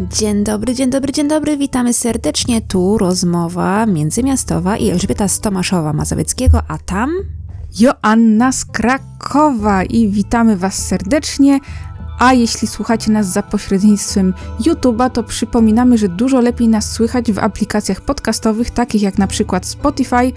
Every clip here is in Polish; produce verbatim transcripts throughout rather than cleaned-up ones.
Dzień dobry, dzień dobry, dzień dobry, witamy serdecznie, tu Rozmowa Międzymiastowa i Elżbieta z Tomaszowa Mazowieckiego, a tam... Joanna z Krakowa i witamy Was serdecznie, a jeśli słuchacie nas za pośrednictwem YouTube'a, to przypominamy, że dużo lepiej nas słychać w aplikacjach podcastowych, takich jak na przykład Spotify,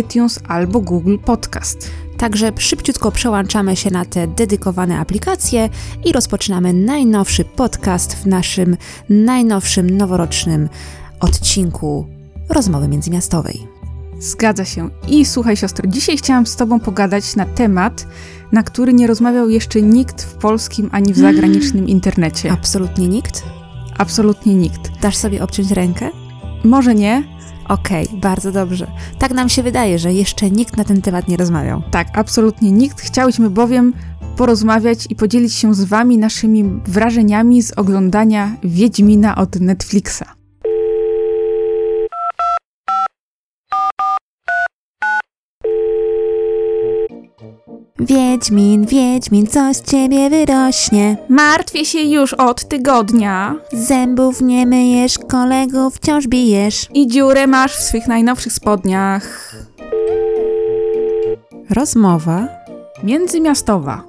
iTunes albo Google Podcast. Także szybciutko przełączamy się na te dedykowane aplikacje i rozpoczynamy najnowszy podcast w naszym najnowszym, noworocznym odcinku Rozmowy Międzymiastowej. Zgadza się. I słuchaj siostro, dzisiaj chciałam z Tobą pogadać na temat, na który nie rozmawiał jeszcze nikt w polskim ani w zagranicznym internecie. Absolutnie nikt? Absolutnie nikt. Dasz sobie obciąć rękę? Może nie. Okej, okay, bardzo dobrze. Tak nam się wydaje, że jeszcze nikt na ten temat nie rozmawiał. Tak, absolutnie nikt. Chciałyśmy bowiem porozmawiać i podzielić się z Wami naszymi wrażeniami z oglądania Wiedźmina od Netflixa. Wiedźmin, Wiedźmin, coś z ciebie wyrośnie. Martwię się już od tygodnia. Zębów nie myjesz, kolegów wciąż bijesz. I dziurę masz w swych najnowszych spodniach. Rozmowa międzymiastowa.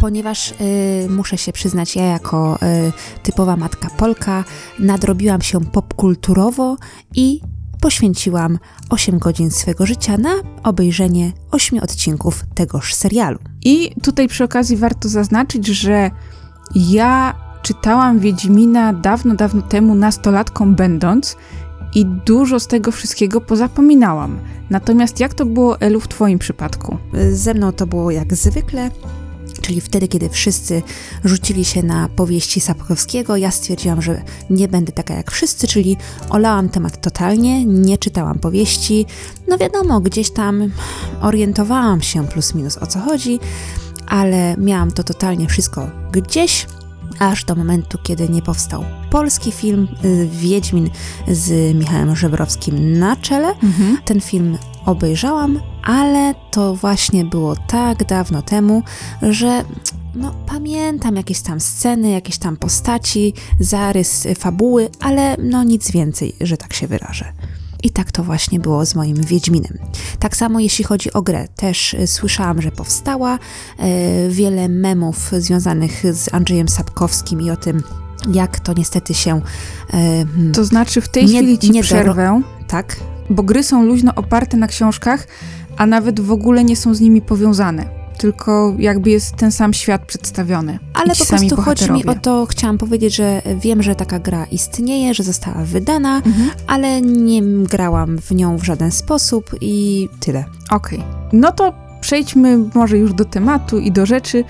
Ponieważ y, muszę się przyznać, ja jako y, typowa matka Polka nadrobiłam się popkulturowo i poświęciłam osiem godzin swego życia na obejrzenie ośmiu odcinków tegoż serialu. I tutaj przy okazji warto zaznaczyć, że ja czytałam Wiedźmina dawno, dawno temu, nastolatką będąc i dużo z tego wszystkiego pozapominałam. Natomiast jak to było, Elu, w Twoim przypadku? Ze mną to było jak zwykle. Czyli wtedy, kiedy wszyscy rzucili się na powieści Sapkowskiego, ja stwierdziłam, że nie będę taka jak wszyscy, czyli olałam temat totalnie, nie czytałam powieści. No wiadomo, gdzieś tam orientowałam się plus minus o co chodzi, ale miałam to totalnie wszystko gdzieś, aż do momentu, kiedy nie powstał polski film Wiedźmin z Michałem Żebrowskim na czele. Mhm. Ten film obejrzałam, ale to właśnie było tak dawno temu, że no, pamiętam jakieś tam sceny, jakieś tam postaci, zarys fabuły, ale no nic więcej, że tak się wyrażę. I tak to właśnie było z moim Wiedźminem. Tak samo jeśli chodzi o grę. Też słyszałam, że powstała. Yy, wiele memów związanych z Andrzejem Sapkowskim i o tym, jak to niestety się... Yy, to znaczy w tej nie, chwili ci nie przerwę. Do... Tak. Bo gry są luźno oparte na książkach, a nawet w ogóle nie są z nimi powiązane. Tylko jakby jest ten sam świat przedstawiony. Ale po prostu chodzi mi o to, chciałam powiedzieć, że wiem, że taka gra istnieje, że została wydana, mhm. ale nie grałam w nią w żaden sposób i tyle. Okej. Okay. No to przejdźmy może już do tematu i do rzeczy,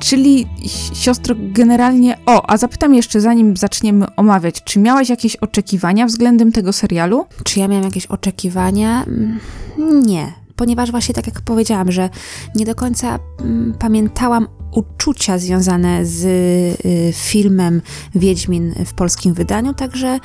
czyli siostro generalnie... O, a zapytam jeszcze, zanim zaczniemy omawiać, czy miałaś jakieś oczekiwania względem tego serialu? Czy ja miałam jakieś oczekiwania? Nie. Ponieważ właśnie tak jak powiedziałam, że nie do końca mm, pamiętałam uczucia związane z y, filmem Wiedźmin w polskim wydaniu, także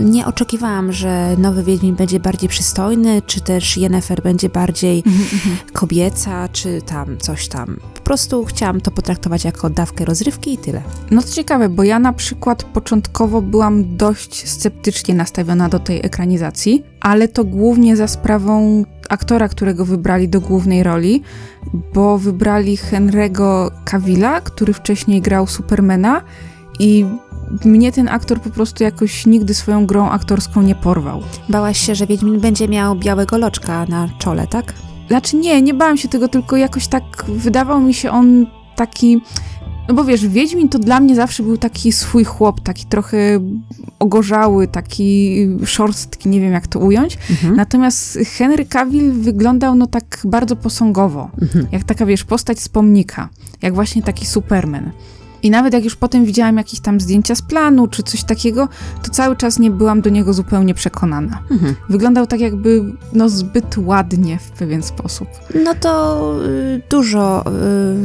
y, nie oczekiwałam, że nowy Wiedźmin będzie bardziej przystojny, czy też Yennefer będzie bardziej mm-hmm. kobieca, czy tam coś tam. Po prostu chciałam to potraktować jako dawkę rozrywki i tyle. No to ciekawe, bo ja na przykład początkowo byłam dość sceptycznie nastawiona do tej ekranizacji, ale to głównie za sprawą aktora, którego wybrali do głównej roli, bo wybrali Henry'ego Cavilla, który wcześniej grał Supermana i mnie ten aktor po prostu jakoś nigdy swoją grą aktorską nie porwał. Bałaś się, że Wiedźmin będzie miał białego loczka na czole, tak? Znaczy nie, nie bałam się tego, tylko jakoś tak wydawał mi się on taki... No bo wiesz, Wiedźmin to dla mnie zawsze był taki swój chłop, taki trochę ogorzały, taki szorstki, nie wiem jak to ująć. Mhm. Natomiast Henry Cavill wyglądał no tak bardzo posągowo, mhm. jak taka wiesz, postać z pomnika, jak właśnie taki Superman. I nawet jak już potem widziałam jakieś tam zdjęcia z planu, czy coś takiego, to cały czas nie byłam do niego zupełnie przekonana. Mhm. Wyglądał tak jakby, no, zbyt ładnie w pewien sposób. No to y, dużo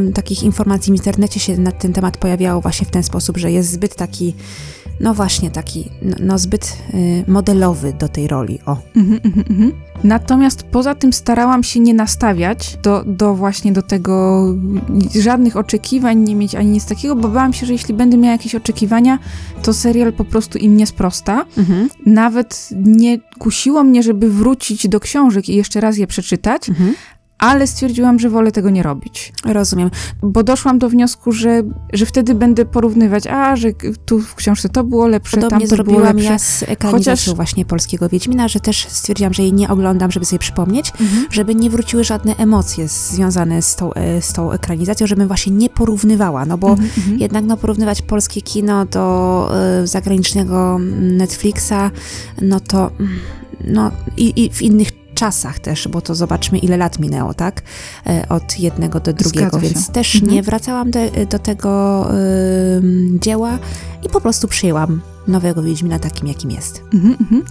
y, takich informacji w internecie się na ten temat pojawiało właśnie w ten sposób, że jest zbyt taki no właśnie taki, no, no zbyt y, modelowy do tej roli, o. Mm-hmm, mm-hmm. Natomiast poza tym starałam się nie nastawiać do, do właśnie do tego, żadnych oczekiwań nie mieć ani nic takiego, bo bałam się, że jeśli będę miała jakieś oczekiwania, to serial po prostu im nie sprosta. Mhm. Nawet nie kusiło mnie, żeby wrócić do książek i jeszcze raz je przeczytać, mhm. ale stwierdziłam, że wolę tego nie robić. Rozumiem. Bo doszłam do wniosku, że, że wtedy będę porównywać, a, że tu w książce to było lepsze, Podobnie tam to zrobiłam było lepsze. Ja z ekranizacją Chociaż... właśnie Polskiego Wiedźmina, że też stwierdziłam, że jej nie oglądam, żeby sobie przypomnieć, mhm. żeby nie wróciły żadne emocje związane z tą, z tą ekranizacją, żebym właśnie nie porównywała, no bo mhm. jednak no, porównywać polskie kino do y, zagranicznego Netflixa, no to no, i, i w innych czasach też, bo to zobaczmy, ile lat minęło, tak? Od jednego do drugiego, więc też mhm. nie wracałam do, do tego yy, dzieła i po prostu przyjęłam nowego Wiedźmina takim, jakim jest. Mhm, mhm.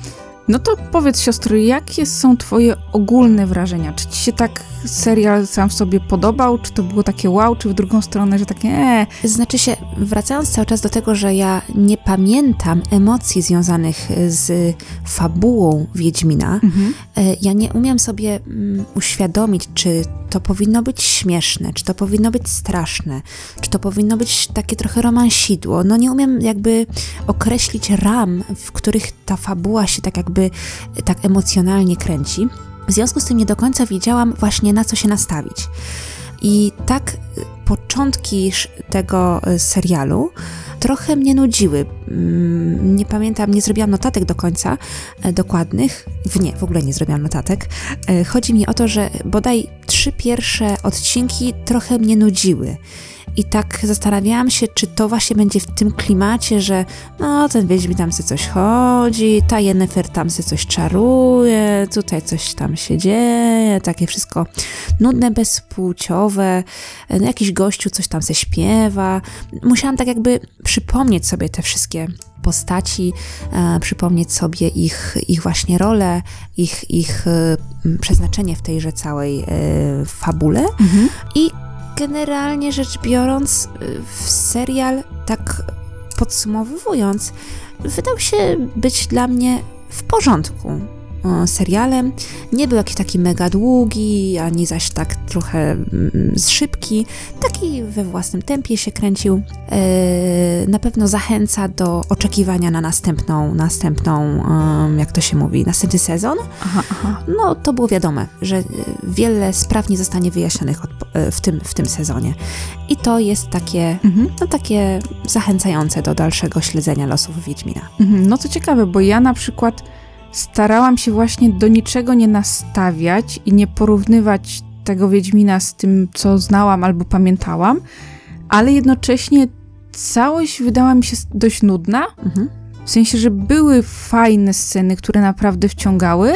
No to powiedz, siostry, jakie są twoje ogólne wrażenia? Czy ci się tak serial sam w sobie podobał? Czy to było takie wow, czy w drugą stronę, że takie eee? Znaczy się, wracając cały czas do tego, że ja nie pamiętam emocji związanych z fabułą Wiedźmina, mhm. ja nie umiem sobie uświadomić, czy to powinno być śmieszne, czy to powinno być straszne, czy to powinno być takie trochę romansidło. No nie umiem jakby określić ram, w których ta fabuła się tak jakby tak emocjonalnie kręci. W związku z tym nie do końca wiedziałam właśnie, na co się nastawić. I tak początki tego serialu trochę mnie nudziły. Nie pamiętam, nie zrobiłam notatek do końca dokładnych. Nie, w ogóle nie zrobiłam notatek. Chodzi mi o to, że bodaj trzy pierwsze odcinki trochę mnie nudziły. I tak zastanawiałam się, czy to właśnie będzie w tym klimacie, że no, ten Wiedźmin tam se coś chodzi, ta Yennefer tam se coś czaruje, tutaj coś tam się dzieje, takie wszystko nudne, bezpłciowe, no, jakiś gościu coś tam se śpiewa. Musiałam tak jakby przypomnieć sobie te wszystkie postaci, e, przypomnieć sobie ich, ich właśnie rolę, ich, ich e, przeznaczenie w tejże całej e, fabule mhm. i generalnie rzecz biorąc, w serial, tak podsumowując, wydał się być dla mnie w porządku serialem. Nie był jakiś taki mega długi, ani zaś tak trochę szybki. Taki we własnym tempie się kręcił. Na pewno zachęca do oczekiwania na następną, następną, jak to się mówi, następny sezon. Aha, aha. No to było wiadome, że wiele spraw nie zostanie wyjaśnionych w tym, w tym sezonie. I to jest takie, mhm. no takie zachęcające do dalszego śledzenia losów Wiedźmina. Mhm. No co ciekawe, bo ja na przykład starałam się właśnie do niczego nie nastawiać i nie porównywać tego Wiedźmina z tym, co znałam albo pamiętałam, ale jednocześnie całość wydała mi się dość nudna, mhm. w sensie, że były fajne sceny, które naprawdę wciągały,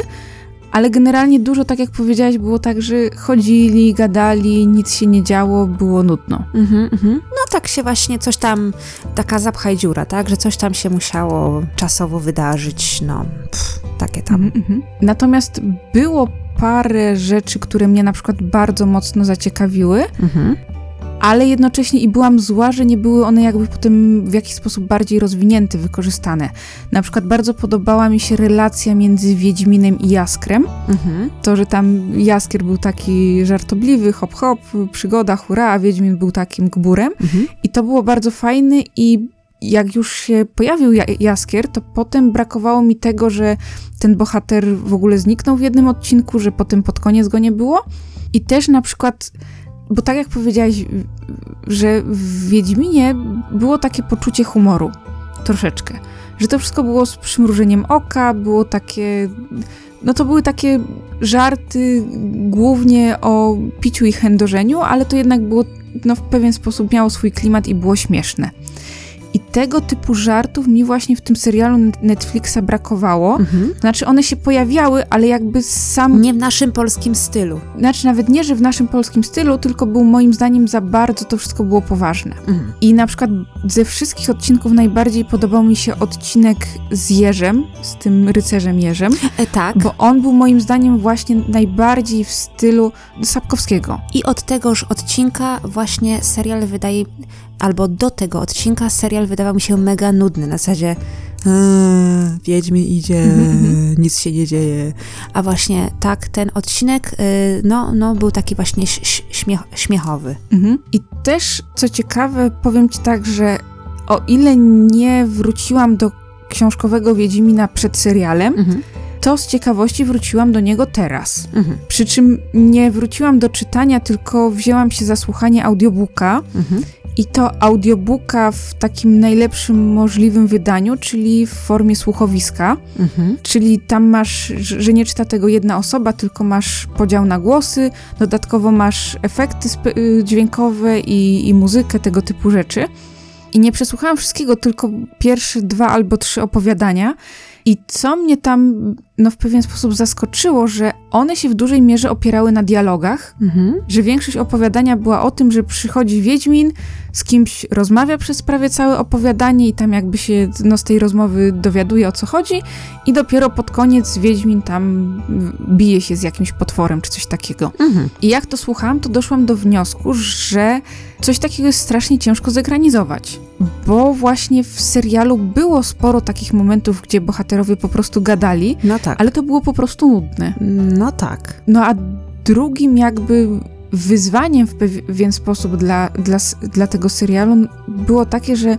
ale generalnie dużo, tak jak powiedziałaś, było tak, że chodzili, gadali, nic się nie działo, było nudno. Mhm, mhm. No tak się właśnie coś tam, taka zapchaj dziura, tak? Że coś tam się musiało czasowo wydarzyć, no pff, takie tam. Mhm, mhm. Natomiast było parę rzeczy, które mnie na przykład bardzo mocno zaciekawiły, mhm. ale jednocześnie i byłam zła, że nie były one jakby potem w jakiś sposób bardziej rozwinięte, wykorzystane. Na przykład bardzo podobała mi się relacja między Wiedźminem i Jaskrem. Mhm. To, że tam Jaskier był taki żartobliwy, hop hop, przygoda, hura, a Wiedźmin był takim gburem. Mhm. I to było bardzo fajne i jak już się pojawił Jaskier, to potem brakowało mi tego, że ten bohater w ogóle zniknął w jednym odcinku, że potem pod koniec go nie było. I też na przykład, bo tak jak powiedziałaś, że w Wiedźminie było takie poczucie humoru, troszeczkę. Że to wszystko było z przymrużeniem oka, było takie, no to były takie żarty głównie o piciu i chędożeniu, ale to jednak było, no w pewien sposób miało swój klimat i było śmieszne. I tego typu żartów mi właśnie w tym serialu Netflixa brakowało. Mhm. Znaczy one się pojawiały, ale jakby sam... Nie w naszym polskim stylu. Znaczy nawet nie, że w naszym polskim stylu, tylko był moim zdaniem za bardzo to wszystko było poważne. Mhm. I na przykład ze wszystkich odcinków najbardziej podobał mi się odcinek z Jerzem, z tym rycerzem Jerzem. E, tak. Bo on był moim zdaniem właśnie najbardziej w stylu Sapkowskiego. I od tegoż odcinka właśnie serial wydaje... albo do tego odcinka serial wydawał mi się mega nudny, na zasadzie Wiedźmin idzie, nic się nie dzieje. A właśnie tak, ten odcinek no, no, był taki właśnie ś- śmiech- śmiechowy. Mhm. I też, co ciekawe, powiem ci tak, że o ile nie wróciłam do książkowego Wiedźmina przed serialem, mhm. to z ciekawości wróciłam do niego teraz. Mhm. Przy czym nie wróciłam do czytania, tylko wzięłam się za słuchanie audiobooka. Mhm. I to audiobooka w takim najlepszym możliwym wydaniu, czyli w formie słuchowiska. Mhm. Czyli tam masz, że nie czyta tego jedna osoba, tylko masz podział na głosy, dodatkowo masz efekty sp- dźwiękowe i, i muzykę, tego typu rzeczy. I nie przesłuchałam wszystkiego, tylko pierwsze dwa albo trzy opowiadania. I co mnie tam no, w pewien sposób zaskoczyło, że one się w dużej mierze opierały na dialogach, mhm. że większość opowiadania była o tym, że przychodzi Wiedźmin, z kimś rozmawia przez prawie całe opowiadanie i tam jakby się no, z tej rozmowy dowiaduje, o co chodzi, i dopiero pod koniec Wiedźmin tam bije się z jakimś potworem czy coś takiego. Mhm. I jak to słuchałam, to doszłam do wniosku, że coś takiego jest strasznie ciężko zekranizować, bo właśnie w serialu było sporo takich momentów, gdzie bohaterowie po prostu gadali, no tak. ale to było po prostu nudne. No tak. No a drugim jakby wyzwaniem w pewien sposób dla, dla, dla tego serialu było takie, że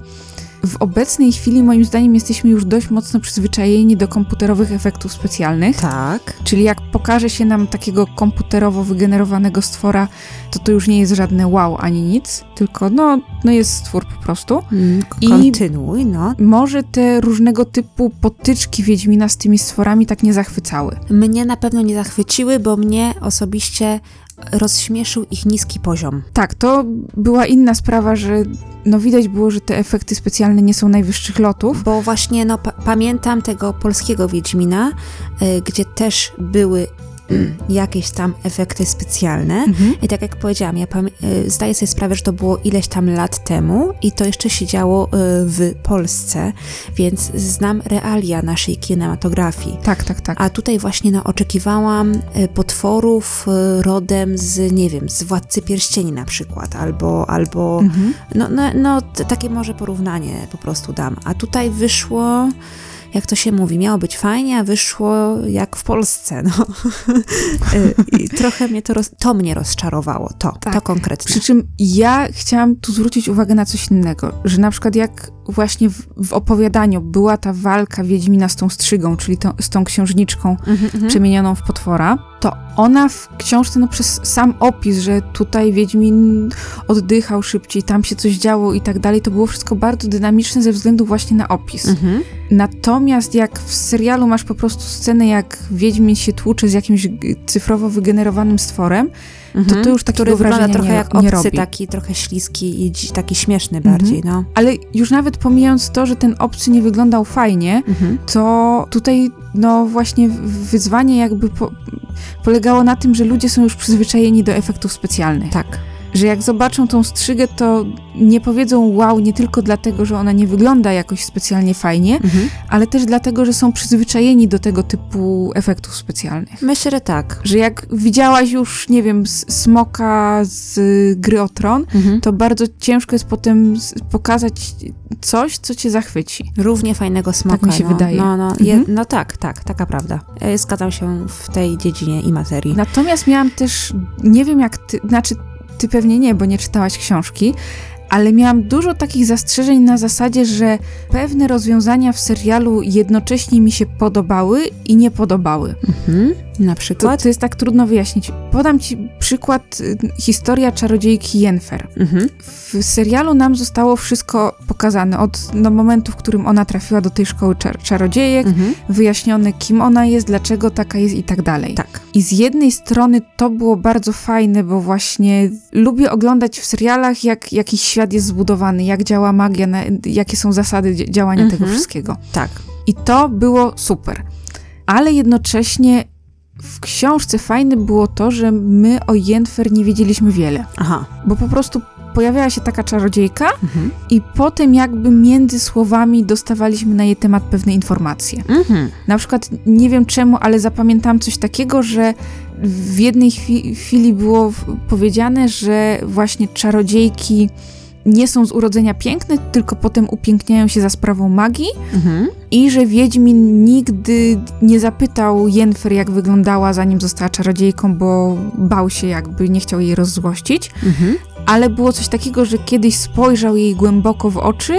w obecnej chwili moim zdaniem jesteśmy już dość mocno przyzwyczajeni do komputerowych efektów specjalnych. Tak. Czyli jak pokaże się nam takiego komputerowo wygenerowanego stwora, to to już nie jest żadne wow ani nic, tylko no, no jest stwór po prostu. Mm, kontynuuj, no. I może te różnego typu potyczki Wiedźmina z tymi stworami tak nie zachwycały. Mnie na pewno nie zachwyciły, bo mnie osobiście rozśmieszył ich niski poziom. Tak, to była inna sprawa, że no widać było, że te efekty specjalne nie są najwyższych lotów. Bo właśnie no p- pamiętam tego polskiego Wiedźmina, y, gdzie też były y, jakieś tam efekty specjalne. Mhm. I tak jak powiedziałam, ja pamię- y, zdaję sobie sprawę, że to było ileś tam lat temu i to jeszcze się działo y, w Polsce, więc znam realia naszej kinematografii. Tak, tak, tak. A tutaj właśnie no, oczekiwałam y, potworów y, rodem z, nie wiem, z Władcy Pierścieni na przykład, albo, albo mhm. no, no, no t- takie może porównanie po prostu dam. A tutaj wyszło, jak to się mówi, miało być fajnie, a wyszło jak w Polsce, no. I trochę mnie to, roz- to mnie rozczarowało, to, tak. to konkretnie. Przy czym ja chciałam tu zwrócić uwagę na coś innego, że na przykład jak właśnie w, w opowiadaniu była ta walka Wiedźmina z tą strzygą, czyli to, z tą księżniczką mm-hmm. przemienioną w potwora, to ona w książce, no przez sam opis, że tutaj Wiedźmin oddychał szybciej, tam się coś działo i tak dalej, to było wszystko bardzo dynamiczne ze względu właśnie na opis. Mm-hmm. Natomiast jak w serialu masz po prostu scenę, jak Wiedźmin się tłucze z jakimś cyfrowo wygenerowanym stworem, mm-hmm. to to już takiego wrażenia trochę nie, jak nie obcy, taki trochę śliski i taki śmieszny bardziej, mm-hmm. no. Ale już nawet pomijając to, że ten obcy nie wyglądał fajnie, mm-hmm. to tutaj no właśnie wyzwanie jakby po, polegało na tym, że ludzie są już przyzwyczajeni do efektów specjalnych. Tak. Że jak zobaczą tą strzygę, to nie powiedzą wow, nie tylko dlatego, że ona nie wygląda jakoś specjalnie fajnie, mhm. ale też dlatego, że są przyzwyczajeni do tego typu efektów specjalnych. Myślę, że tak. Że jak widziałaś już, nie wiem, smoka z Gry o Tron, mhm. to bardzo ciężko jest potem pokazać coś, co cię zachwyci. Równie fajnego smoka. Tak mi się no, wydaje. No, no, mhm. je, no tak, tak, taka prawda. Zgadzam się w tej dziedzinie i materii. Natomiast miałam też, nie wiem jak ty, znaczy ty pewnie nie, bo nie czytałaś książki, ale miałam dużo takich zastrzeżeń na zasadzie, że pewne rozwiązania w serialu jednocześnie mi się podobały i nie podobały. Mhm. Na przykład? To, to jest tak trudno wyjaśnić. Podam ci przykład, historia czarodziejki Yennefer. Mhm. W serialu nam zostało wszystko pokazane od no, momentu, w którym ona trafiła do tej szkoły czar- czarodziejek, mhm. wyjaśnione, kim ona jest, dlaczego taka jest i tak dalej. Tak. I z jednej strony to było bardzo fajne, bo właśnie lubię oglądać w serialach, jak jakiś świat jest zbudowany, jak działa magia, na, jakie są zasady działania mhm. tego wszystkiego. Tak. I to było super. Ale jednocześnie w książce fajne było to, że my o Yennefer nie wiedzieliśmy wiele. Aha. Bo po prostu pojawiała się taka czarodziejka mhm. i potem jakby między słowami dostawaliśmy na jej temat pewne informacje. Mhm. Na przykład, nie wiem czemu, ale zapamiętałam coś takiego, że w jednej chwili było powiedziane, że właśnie czarodziejki nie są z urodzenia piękne, tylko potem upiękniają się za sprawą magii, mhm. i że Wiedźmin nigdy nie zapytał Yennefer, jak wyglądała, zanim została czarodziejką, bo bał się, jakby nie chciał jej rozzłościć, mhm. ale było coś takiego, że kiedyś spojrzał jej głęboko w oczy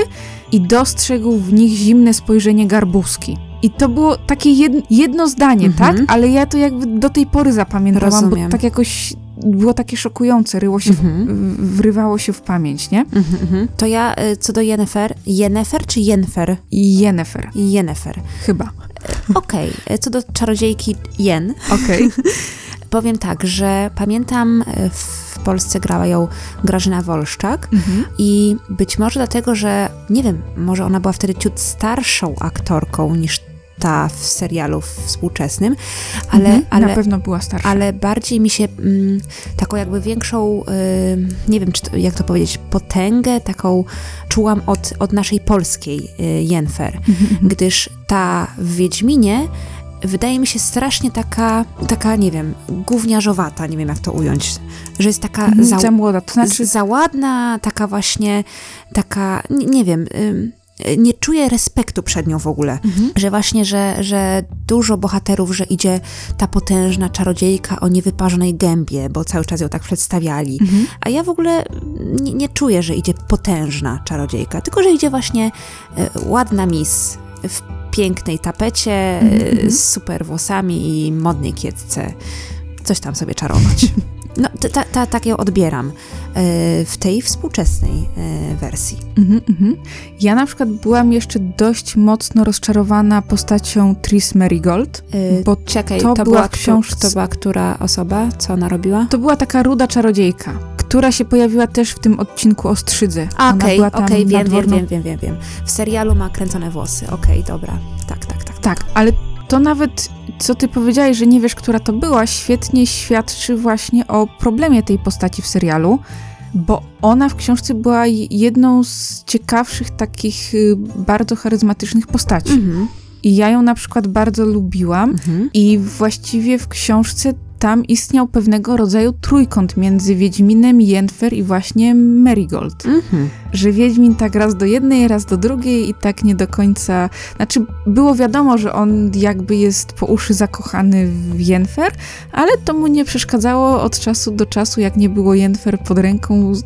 i dostrzegł w nich zimne spojrzenie garbuski. I to było takie jedno, jedno zdanie, mm-hmm. tak? Ale ja to jakby do tej pory zapamiętałam, Rozumiem. Bo tak jakoś było takie szokujące, ryło się, mm-hmm. w, wrywało się w pamięć, nie? Mm-hmm. To ja, co do Yennefer, Yennefer czy Yennefer? Yennefer. Yennefer. Chyba. Okej, okay. Co do czarodziejki Yen. Okej. Okay. Powiem tak, że pamiętam, w Polsce grała ją Grażyna Wolszczak, mhm. i być może dlatego, że, nie wiem, może ona była wtedy ciut starszą aktorką niż ta w serialu współczesnym, ale... Mhm, ale na pewno była starsza. Ale bardziej mi się mm, taką jakby większą, y, nie wiem, czy to, jak to powiedzieć, potęgę taką czułam od, od naszej polskiej y, Yennefer, mhm, gdyż ta w Wiedźminie wydaje mi się strasznie taka, taka, nie wiem, gówniarzowata, nie wiem jak to ująć, że jest taka za, za młoda, to znaczy... za ładna, taka właśnie, taka, nie, nie wiem, y, nie czuję respektu przed nią w ogóle, mhm. że właśnie, że, że dużo bohaterów, że idzie ta potężna czarodziejka o niewyparzonej gębie, bo cały czas ją tak przedstawiali, mhm. a ja w ogóle nie, nie czuję, że idzie potężna czarodziejka, tylko że idzie właśnie y, ładna miss w pięknej tapecie, mm-hmm. z super włosami i modnej kiecce. Coś tam sobie czarować. No, ta, ta, tak ją odbieram yy, w tej współczesnej yy, wersji. Mm-hmm, mm-hmm. Ja na przykład byłam jeszcze dość mocno rozczarowana postacią Triss Merigold, yy, bo czekaj, to, to była, była książka, to była która osoba? Co ona robiła? To była taka ruda czarodziejka, która się pojawiła też w tym odcinku o Strzydze. Okej, okay, okay, wiem, wiem, wiem, wiem, wiem, wiem. W serialu ma kręcone włosy. Okej, okay, dobra. Tak, tak, tak. Tak, ale to nawet, co ty powiedziałeś, że nie wiesz, która to była, świetnie świadczy właśnie o problemie tej postaci w serialu, bo ona w książce była jedną z ciekawszych takich bardzo charyzmatycznych postaci. Mhm. I ja ją na przykład bardzo lubiłam, mhm. i właściwie w książce tam istniał pewnego rodzaju trójkąt między Wiedźminem, Yennefer i właśnie Merigold. Mm-hmm. Że Wiedźmin tak raz do jednej, raz do drugiej i tak nie do końca... Znaczy, było wiadomo, że on jakby jest po uszy zakochany w Yennefer, ale to mu nie przeszkadzało od czasu do czasu, jak nie było Yennefer pod ręką, z-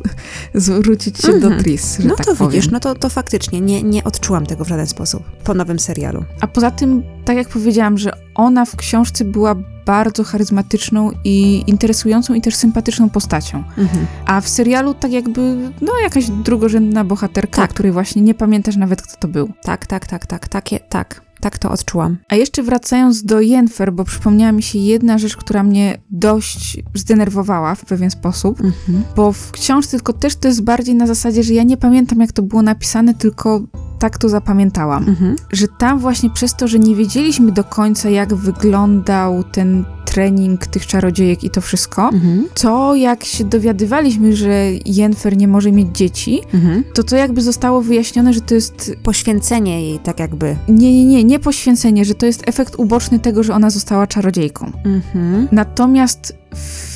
zwrócić się mm-hmm. do Triss, że no tak to powiem. Widzisz, no to, to faktycznie nie, nie odczułam tego w żaden sposób po nowym serialu. A poza tym, tak jak powiedziałam, że ona w książce była bardzo charyzmatyczną i interesującą i też sympatyczną postacią. Mhm. A w serialu tak jakby, no jakaś drugorzędna bohaterka, tak. której właśnie nie pamiętasz nawet, kto to był. Tak, tak, tak, tak, tak, tak, tak to odczułam. A jeszcze wracając do Yennefer, bo przypomniała mi się jedna rzecz, która mnie dość zdenerwowała w pewien sposób, mhm. bo w książce tylko też to jest bardziej na zasadzie, że ja nie pamiętam, jak to było napisane, tylko tak to zapamiętałam, mhm. że tam właśnie przez to, że nie wiedzieliśmy do końca, jak wyglądał ten trening tych czarodziejek i to wszystko, mhm. to jak się dowiadywaliśmy, że Yennefer nie może mieć dzieci, mhm. to to jakby zostało wyjaśnione, że to jest... Poświęcenie jej, tak jakby. Nie, nie, nie, nie poświęcenie, że to jest efekt uboczny tego, że ona została czarodziejką. Mhm. Natomiast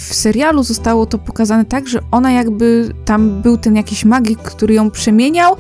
w serialu zostało to pokazane tak, że ona jakby... Tam był ten jakiś magik, który ją przemieniał,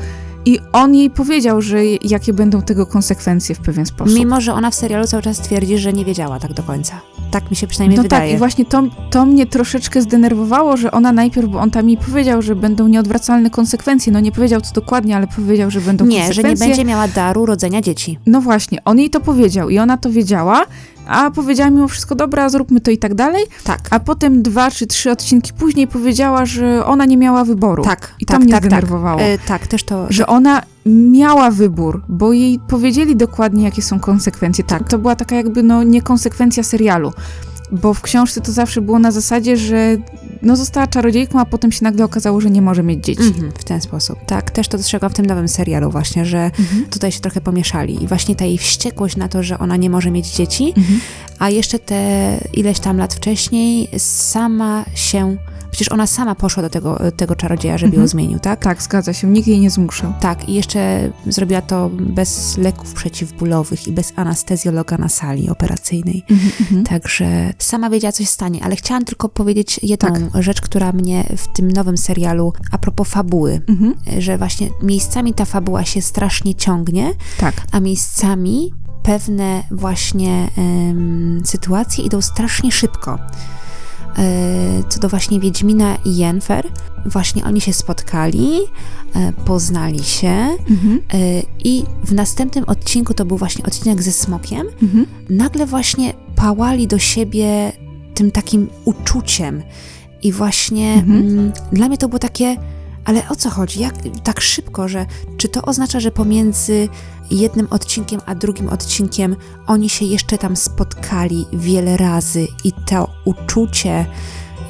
i on jej powiedział, że jakie będą tego konsekwencje w pewien sposób. Mimo, że ona w serialu cały czas twierdzi, że nie wiedziała tak do końca. Tak mi się przynajmniej no wydaje. No tak, i właśnie to, to mnie troszeczkę zdenerwowało, że ona najpierw, bo on tam jej powiedział, że będą nieodwracalne konsekwencje. No nie powiedział co dokładnie, ale powiedział, że będą nie, konsekwencje. Nie, że nie będzie miała daru rodzenia dzieci. No właśnie, on jej to powiedział i ona to wiedziała, a powiedziała mimo wszystko, dobra, zróbmy to i tak dalej. Tak. A potem dwa czy trzy odcinki później powiedziała, że ona nie miała wyboru. Tak. I to tak, mnie tak, zdenerwowało. Tak. Yy, tak, też to... Że ona miała wybór, bo jej powiedzieli dokładnie, jakie są konsekwencje. Tak. To, to była taka jakby, no, niekonsekwencja serialu. Bo w książce to zawsze było na zasadzie, że no została czarodziejką, a potem się nagle okazało, że nie może mieć dzieci. Mhm, w ten sposób. Tak, też to dostrzegłam w tym nowym serialu właśnie, że mhm. tutaj się trochę pomieszali. I właśnie ta jej wściekłość na to, że ona nie może mieć dzieci, mhm. a jeszcze te ileś tam lat wcześniej sama się Przecież ona sama poszła do tego, tego czarodzieja, żeby mhm. ją zmienił, tak? Tak, zgadza się. Nikt jej nie zmuszał. Tak, i jeszcze zrobiła to bez leków przeciwbólowych i bez anestezjologa na sali operacyjnej. Mhm, Także sama wiedziała, co się stanie, ale chciałam tylko powiedzieć jedną tak. rzecz, która mnie w tym nowym serialu, a propos fabuły, mhm. że właśnie miejscami ta fabuła się strasznie ciągnie, tak. a miejscami pewne właśnie ym, sytuacje idą strasznie szybko. Yy, co do właśnie Wiedźmina i Yennefer, właśnie oni się spotkali, yy, poznali się mhm. yy, i w następnym odcinku, to był właśnie odcinek ze smokiem, mhm. nagle właśnie pałali do siebie tym takim uczuciem i właśnie mhm. mm, dla mnie to było takie, ale o co chodzi? Jak tak szybko, że czy to oznacza, że pomiędzy jednym odcinkiem a drugim odcinkiem oni się jeszcze tam spotkali wiele razy i to uczucie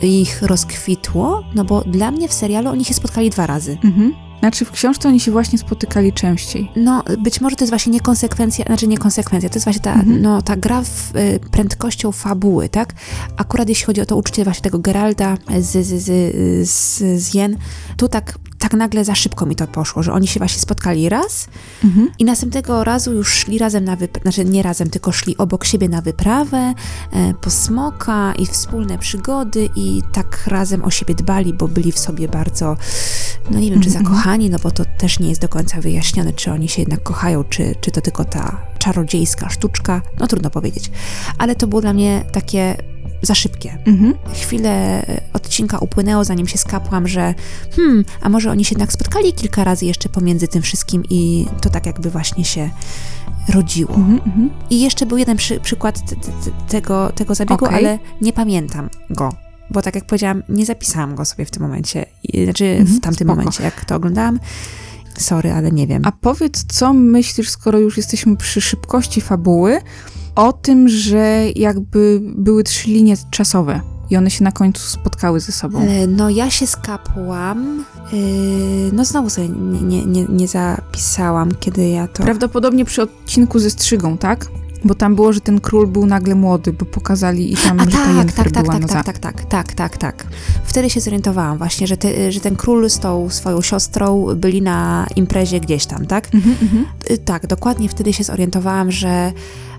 ich rozkwitło? No bo dla mnie w serialu oni się spotkali dwa razy. Mhm. Znaczy w książce oni się właśnie spotykali częściej. No, być może to jest właśnie niekonsekwencja, znaczy niekonsekwencja, to jest właśnie ta, mhm. no, ta gra w, y, prędkością fabuły, tak? Akurat jeśli chodzi o to uczucie właśnie tego Geralta z, z, z, z, z Yen, tu tak, tak nagle za szybko mi to poszło, że oni się właśnie spotkali raz mhm. i następnego razu już szli razem na wyprawę, znaczy nie razem, tylko szli obok siebie na wyprawę, y, po smoka i wspólne przygody i tak razem o siebie dbali, bo byli w sobie bardzo, no nie wiem, czy mhm. zakochani, no bo to też nie jest do końca wyjaśnione, czy oni się jednak kochają, czy, czy to tylko ta czarodziejska sztuczka, no trudno powiedzieć. Ale to było dla mnie takie za szybkie. Mhm. Chwilę odcinka upłynęło, zanim się skapłam, że hmm, a może oni się jednak spotkali kilka razy jeszcze pomiędzy tym wszystkim i to tak jakby właśnie się rodziło. Mhm, I jeszcze był jeden przy, przykład t, t, tego, tego zabiegu, okay. ale nie pamiętam go. Bo tak jak powiedziałam, nie zapisałam go sobie w tym momencie, znaczy mhm, w tamtym spoko. momencie, jak to oglądałam. Sorry, ale nie wiem. A powiedz, co myślisz, skoro już jesteśmy przy szybkości fabuły, o tym, że jakby były trzy linie czasowe i one się na końcu spotkały ze sobą. No ja się skapłam, yy, no znowu sobie nie, nie, nie, nie zapisałam, kiedy ja to... Prawdopodobnie przy odcinku ze strzygą, tak? Bo tam było, że ten król był nagle młody, bo pokazali i tam, a że tak, ta Yennefer tak, była tak, no tak, tak, tak, tak, tak, tak. Wtedy się zorientowałam właśnie, że, te, że ten król z tą swoją siostrą byli na imprezie gdzieś tam, tak? Mm-hmm. Tak, dokładnie wtedy się zorientowałam, że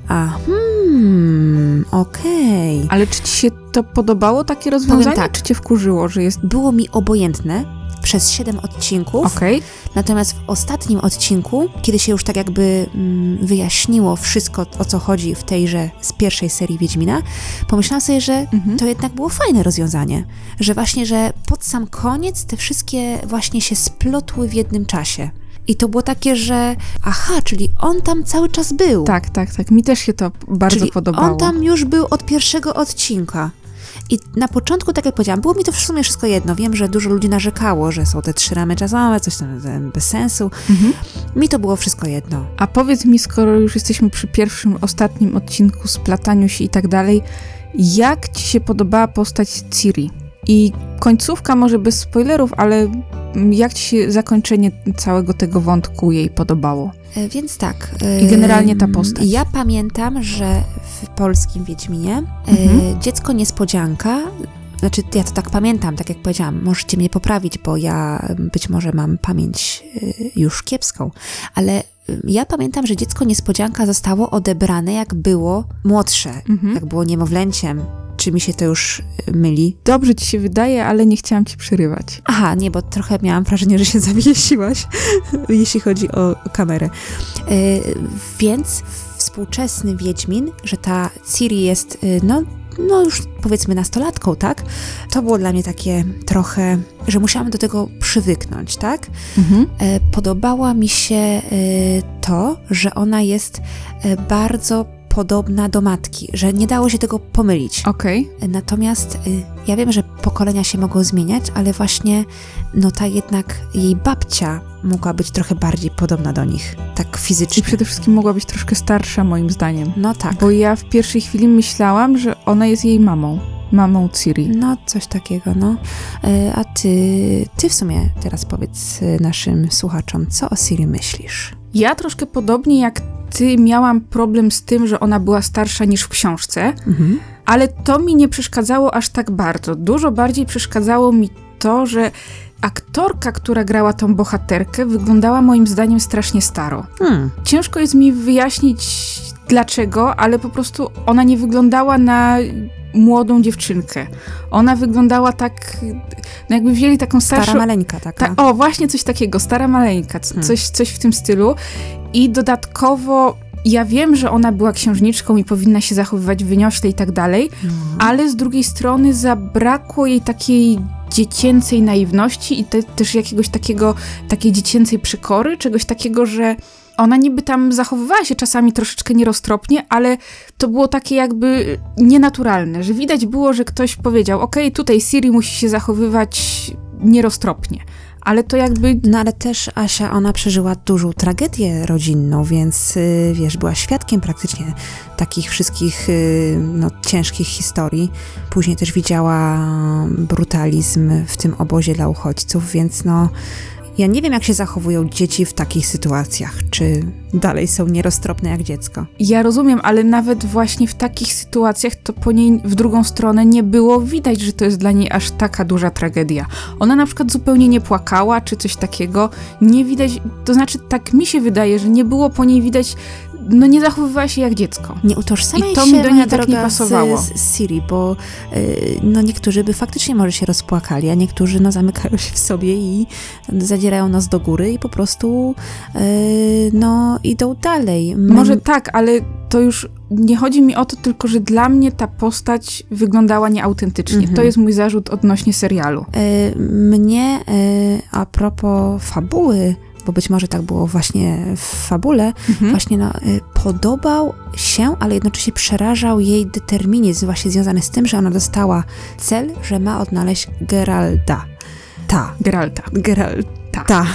a, hmm, okej. Okay. Ale czy ci się to podobało, takie rozwiązanie, tak, czy cię wkurzyło, że jest... Było mi obojętne przez siedem odcinków, okay. natomiast w ostatnim odcinku, kiedy się już tak jakby mm, wyjaśniło wszystko, o co chodzi w tejże z pierwszej serii Wiedźmina, pomyślałam sobie, że mm-hmm. to jednak było fajne rozwiązanie, że właśnie, że pod sam koniec te wszystkie właśnie się splotły w jednym czasie. I to było takie, że aha, czyli on tam cały czas był. Tak, tak, tak, mi też się to bardzo czyli podobało. On tam już był od pierwszego odcinka. I na początku, tak jak powiedziałam, było mi to w sumie wszystko jedno. Wiem, że dużo ludzi narzekało, że są te trzy ramy czasowe, coś tam bez sensu. Mhm. Mi to było wszystko jedno. A powiedz mi, skoro już jesteśmy przy pierwszym, ostatnim odcinku, splataniu się i tak dalej, jak ci się podobała postać Ciri? I końcówka może bez spoilerów, ale jak ci się zakończenie całego tego wątku jej podobało? Więc tak. I generalnie ta postać. Ja pamiętam, że w polskim Wiedźminie mhm. dziecko niespodzianka, znaczy ja to tak pamiętam, tak jak powiedziałam, możecie mnie poprawić, bo ja być może mam pamięć już kiepską, ale ja pamiętam, że dziecko niespodzianka zostało odebrane, jak było młodsze, mhm. jak było niemowlęciem. Czy mi się to już myli? Dobrze ci się wydaje, ale nie chciałam ci przerywać. Aha, nie, bo trochę miałam wrażenie, że się zawiesiłaś, jeśli chodzi o kamerę. Yy, więc współczesny Wiedźmin, że ta Ciri jest, yy, no, no już powiedzmy nastolatką, tak? To było dla mnie takie trochę, że musiałam do tego przywyknąć, tak? Mhm. Yy, podobała mi się yy, to, że ona jest yy, bardzo podobna do matki, że nie dało się tego pomylić. Okej. Okay. Natomiast y, ja wiem, że pokolenia się mogą zmieniać, ale właśnie no ta jednak jej babcia mogła być trochę bardziej podobna do nich, tak fizycznie. I przede wszystkim mogła być troszkę starsza, moim zdaniem. No tak. Bo ja w pierwszej chwili myślałam, że ona jest jej mamą. Mamą Ciri. No, coś takiego, no. Y, a ty, ty w sumie teraz powiedz naszym słuchaczom, co o Ciri myślisz? Ja troszkę podobnie jak ty miałam problem z tym, że ona była starsza niż w książce, mhm. ale to mi nie przeszkadzało aż tak bardzo. Dużo bardziej przeszkadzało mi to, że aktorka, która grała tą bohaterkę, wyglądała moim zdaniem strasznie staro. Hmm. Ciężko jest mi wyjaśnić dlaczego, ale po prostu ona nie wyglądała na młodą dziewczynkę. Ona wyglądała tak, no jakby wzięli taką starszą... Stara maleńka taka. Ta, o, właśnie coś takiego, stara maleńka, co, hmm. coś, coś w tym stylu. I dodatkowo ja wiem, że ona była księżniczką i powinna się zachowywać wyniośle i tak dalej, hmm. ale z drugiej strony zabrakło jej takiej dziecięcej naiwności i te, też jakiegoś takiego, takiej dziecięcej przekory, czegoś takiego, że ona niby tam zachowywała się czasami troszeczkę nieroztropnie, ale to było takie jakby nienaturalne, że widać było, że ktoś powiedział, okej, okay, tutaj Ciri musi się zachowywać nieroztropnie. Ale to jakby... No ale też Asia, ona przeżyła dużą tragedię rodzinną, więc yy, wiesz, była świadkiem praktycznie takich wszystkich yy, no, ciężkich historii. Później też widziała brutalizm w tym obozie dla uchodźców, więc no ja nie wiem, jak się zachowują dzieci w takich sytuacjach, czy dalej są nieroztropne jak dziecko. Ja rozumiem, ale nawet właśnie w takich sytuacjach to po niej w drugą stronę nie było widać, że to jest dla niej aż taka duża tragedia. Ona na przykład zupełnie nie płakała, czy coś takiego. Nie widać, to znaczy tak mi się wydaje, że nie było po niej widać, no nie zachowywała się jak dziecko. Nie utożsamiaj się, moja droga, i to mi do niej tak nie pasowało. Z, z Ciri, bo yy, no niektórzy by faktycznie może się rozpłakali, a niektórzy no zamykają się w sobie i zadzierają nas do góry i po prostu yy, no idą dalej. Mam... Może tak, ale to już nie chodzi mi o to, tylko że dla mnie ta postać wyglądała nieautentycznie. Mhm. To jest mój zarzut odnośnie serialu. Yy, mnie yy, a propos fabuły, bo być może tak było właśnie w fabule, mhm. właśnie no, podobał się, ale jednocześnie przerażał jej determinizm właśnie związany z tym, że ona dostała cel, że ma odnaleźć Geralta. Ta. Geralta. Geralta. Ta.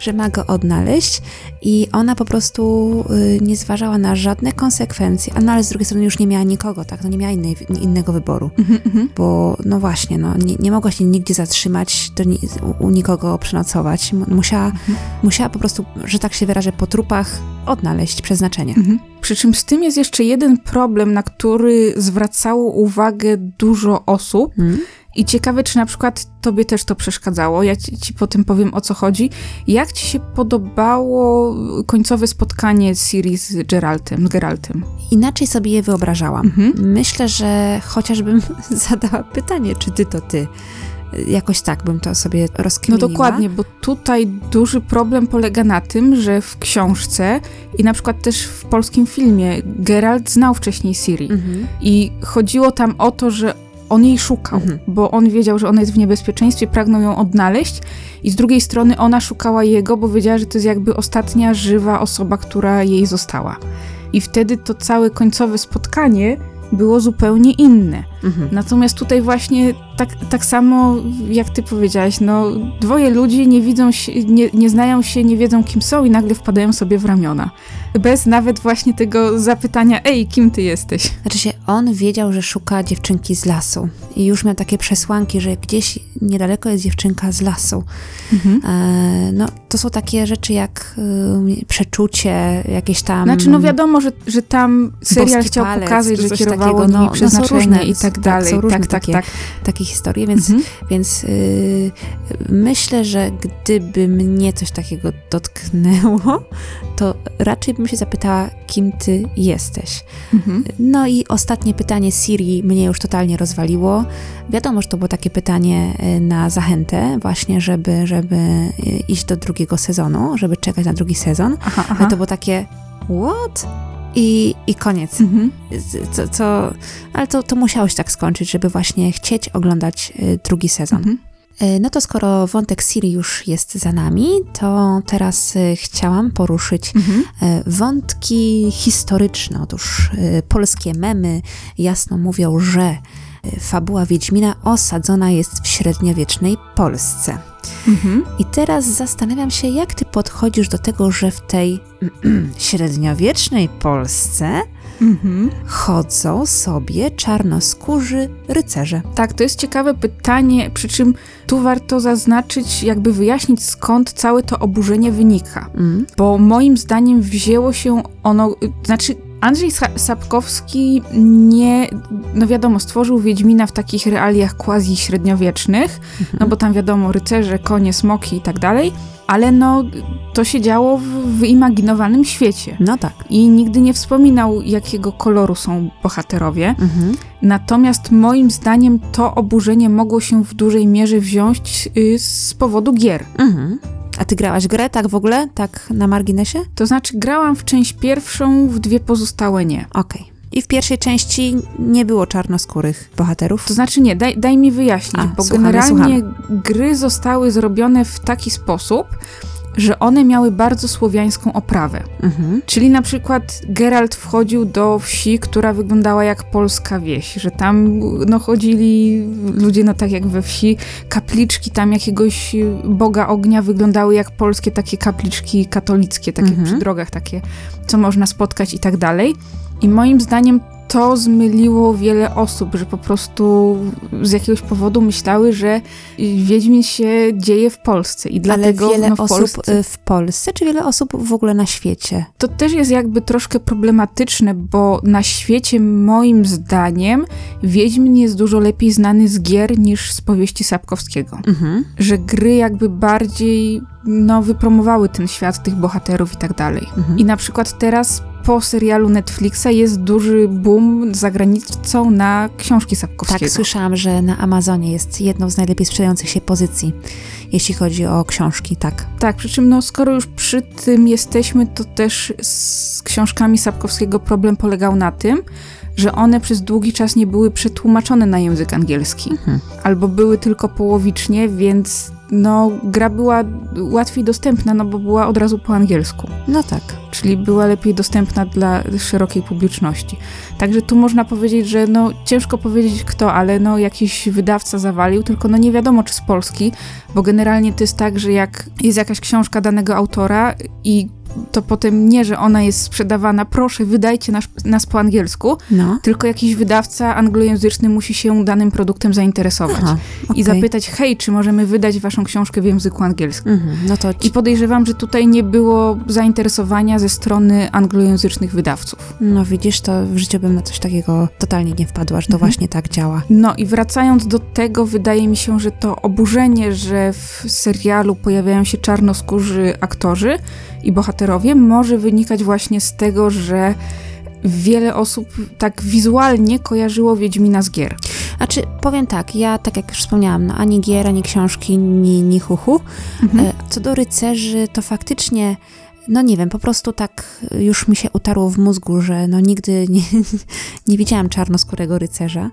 Że ma go odnaleźć i ona po prostu y, nie zważała na żadne konsekwencje, no, ale z drugiej strony już nie miała nikogo, tak? No nie miała innej, innego wyboru, mm-hmm. bo no właśnie, no, nie, nie mogła się nigdzie zatrzymać, do, u, u nikogo przenocować. Musiała, mm-hmm. musiała po prostu, że tak się wyrażę, po trupach odnaleźć przeznaczenie. Mm-hmm. Przy czym z tym jest jeszcze jeden problem, na który zwracało uwagę dużo osób, mm-hmm. I ciekawe, czy na przykład tobie też to przeszkadzało. Ja ci, ci potem powiem, o co chodzi. Jak ci się podobało końcowe spotkanie Ciri z Geraltem, z Geraltem? Inaczej sobie je wyobrażałam. Mhm. Myślę, że chociażbym zadała pytanie, czy ty to ty. Jakoś tak bym to sobie rozkminiła. No dokładnie, bo tutaj duży problem polega na tym, że w książce i na przykład też w polskim filmie Geralt znał wcześniej Ciri. Mhm. I chodziło tam o to, że on jej szukał, mhm. bo on wiedział, że ona jest w niebezpieczeństwie, pragnął ją odnaleźć i z drugiej strony ona szukała jego, bo wiedziała, że to jest jakby ostatnia żywa osoba, która jej została. I wtedy to całe końcowe spotkanie było zupełnie inne. Mhm. Natomiast tutaj właśnie tak, tak samo, jak ty powiedziałaś, no dwoje ludzi nie widzą się, nie, nie znają się, nie wiedzą kim są i nagle wpadają sobie w ramiona. Bez nawet właśnie tego zapytania, ej, kim ty jesteś? Znaczy się, on wiedział, że szuka dziewczynki z lasu i już miał takie przesłanki, że gdzieś niedaleko jest dziewczynka z lasu. Mhm. E, no to są takie rzeczy jak y, przeczucie, jakieś tam... Znaczy no wiadomo, że, że tam serial chciał palec, pokazać, że kierowało nimi no, przeznaczenie no, i tak Tak, dalej, są różne tak, takie, tak, tak. takie historie, więc, mhm. więc yy, myślę, że gdyby mnie coś takiego dotknęło, to raczej bym się zapytała, kim ty jesteś. Mhm. No i ostatnie pytanie Ciri mnie już totalnie rozwaliło. Wiadomo, że to było takie pytanie na zachętę właśnie, żeby, żeby iść do drugiego sezonu, żeby czekać na drugi sezon, aha, aha. ale to było takie what? I, i koniec. Mhm. Co, co, ale to, to musiało się tak skończyć, żeby właśnie chcieć oglądać drugi sezon. Mhm. No to skoro wątek Ciri już jest za nami, to teraz chciałam poruszyć mhm. wątki historyczne. Otóż polskie memy jasno mówią, że fabuła Wiedźmina osadzona jest w średniowiecznej Polsce. Mhm. I teraz zastanawiam się, jak ty podchodzisz do tego, że w tej średniowiecznej Polsce mhm. chodzą sobie czarnoskórzy rycerze. Tak, to jest ciekawe pytanie, przy czym tu warto zaznaczyć, jakby wyjaśnić, skąd całe to oburzenie wynika. Mhm. Bo moim zdaniem wzięło się ono, znaczy Andrzej Sapkowski nie, no wiadomo, stworzył Wiedźmina w takich realiach quasi-średniowiecznych, mhm. no bo tam wiadomo, rycerze, konie, smoki i tak dalej, ale no to się działo w wyimaginowanym świecie. No tak. I nigdy nie wspominał, jakiego koloru są bohaterowie. Mhm. Natomiast moim zdaniem to oburzenie mogło się w dużej mierze wziąć y, z powodu gier. Mhm. A ty grałaś grę, tak w ogóle? Tak na marginesie? To znaczy grałam w część pierwszą, w dwie pozostałe nie. Okej. Okay. I w pierwszej części nie było czarnoskórych bohaterów? To znaczy nie, daj, daj mi wyjaśnić, A, bo słuchamy, generalnie słuchamy. Gry zostały zrobione w taki sposób, że one miały bardzo słowiańską oprawę. Mhm. Czyli na przykład Geralt wchodził do wsi, która wyglądała jak polska wieś, że tam no, chodzili ludzie, no tak jak we wsi, kapliczki tam jakiegoś Boga Ognia wyglądały jak polskie takie kapliczki katolickie, takie mhm. przy drogach takie, co można spotkać i tak dalej. I moim zdaniem to zmyliło wiele osób, że po prostu z jakiegoś powodu myślały, że Wiedźmin się dzieje w Polsce i dlatego... Ale wiele no, w osób Polsce... w Polsce, czy wiele osób w ogóle na świecie? To też jest jakby troszkę problematyczne, bo na świecie moim zdaniem Wiedźmin jest dużo lepiej znany z gier niż z powieści Sapkowskiego. Mhm. Że gry jakby bardziej no, wypromowały ten świat, tych bohaterów i tak dalej. Mhm. I na przykład teraz po serialu Netflixa jest duży boom za granicą na książki Sapkowskiego. Tak, słyszałam, że na Amazonie jest jedną z najlepiej sprzedających się pozycji, jeśli chodzi o książki, tak. Tak, przy czym no, skoro już przy tym jesteśmy, to też z książkami Sapkowskiego problem polegał na tym, że one przez długi czas nie były przetłumaczone na język angielski. Mhm. Albo były tylko połowicznie, więc no, gra była łatwiej dostępna, no bo była od razu po angielsku. No tak. Czyli była lepiej dostępna dla szerokiej publiczności. Także tu można powiedzieć, że no ciężko powiedzieć kto, ale no jakiś wydawca zawalił, tylko no nie wiadomo czy z Polski, bo generalnie to jest tak, że jak jest jakaś książka danego autora i to potem nie, że ona jest sprzedawana, proszę, wydajcie nas, nas po angielsku, no. tylko jakiś wydawca anglojęzyczny musi się danym produktem zainteresować. Aha, okay. I zapytać, hej, czy możemy wydać waszą książkę w języku angielskim. Mhm, no to... I podejrzewam, że tutaj nie było zainteresowania ze strony anglojęzycznych wydawców. No widzisz, to w życiu bym na coś takiego totalnie nie wpadła, że to mhm. właśnie tak działa. No i wracając do tego, wydaje mi się, że to oburzenie, że w serialu pojawiają się czarnoskórzy aktorzy i bohaterowie może wynikać właśnie z tego, że wiele osób tak wizualnie kojarzyło Wiedźmina z gier. A czy powiem tak, ja tak jak już wspomniałam, no, ani gier, ani książki, ni, ni huhu. Mhm. Co do rycerzy, to faktycznie, no nie wiem, po prostu tak już mi się utarło w mózgu, że no nigdy nie, nie widziałam czarnoskórego rycerza,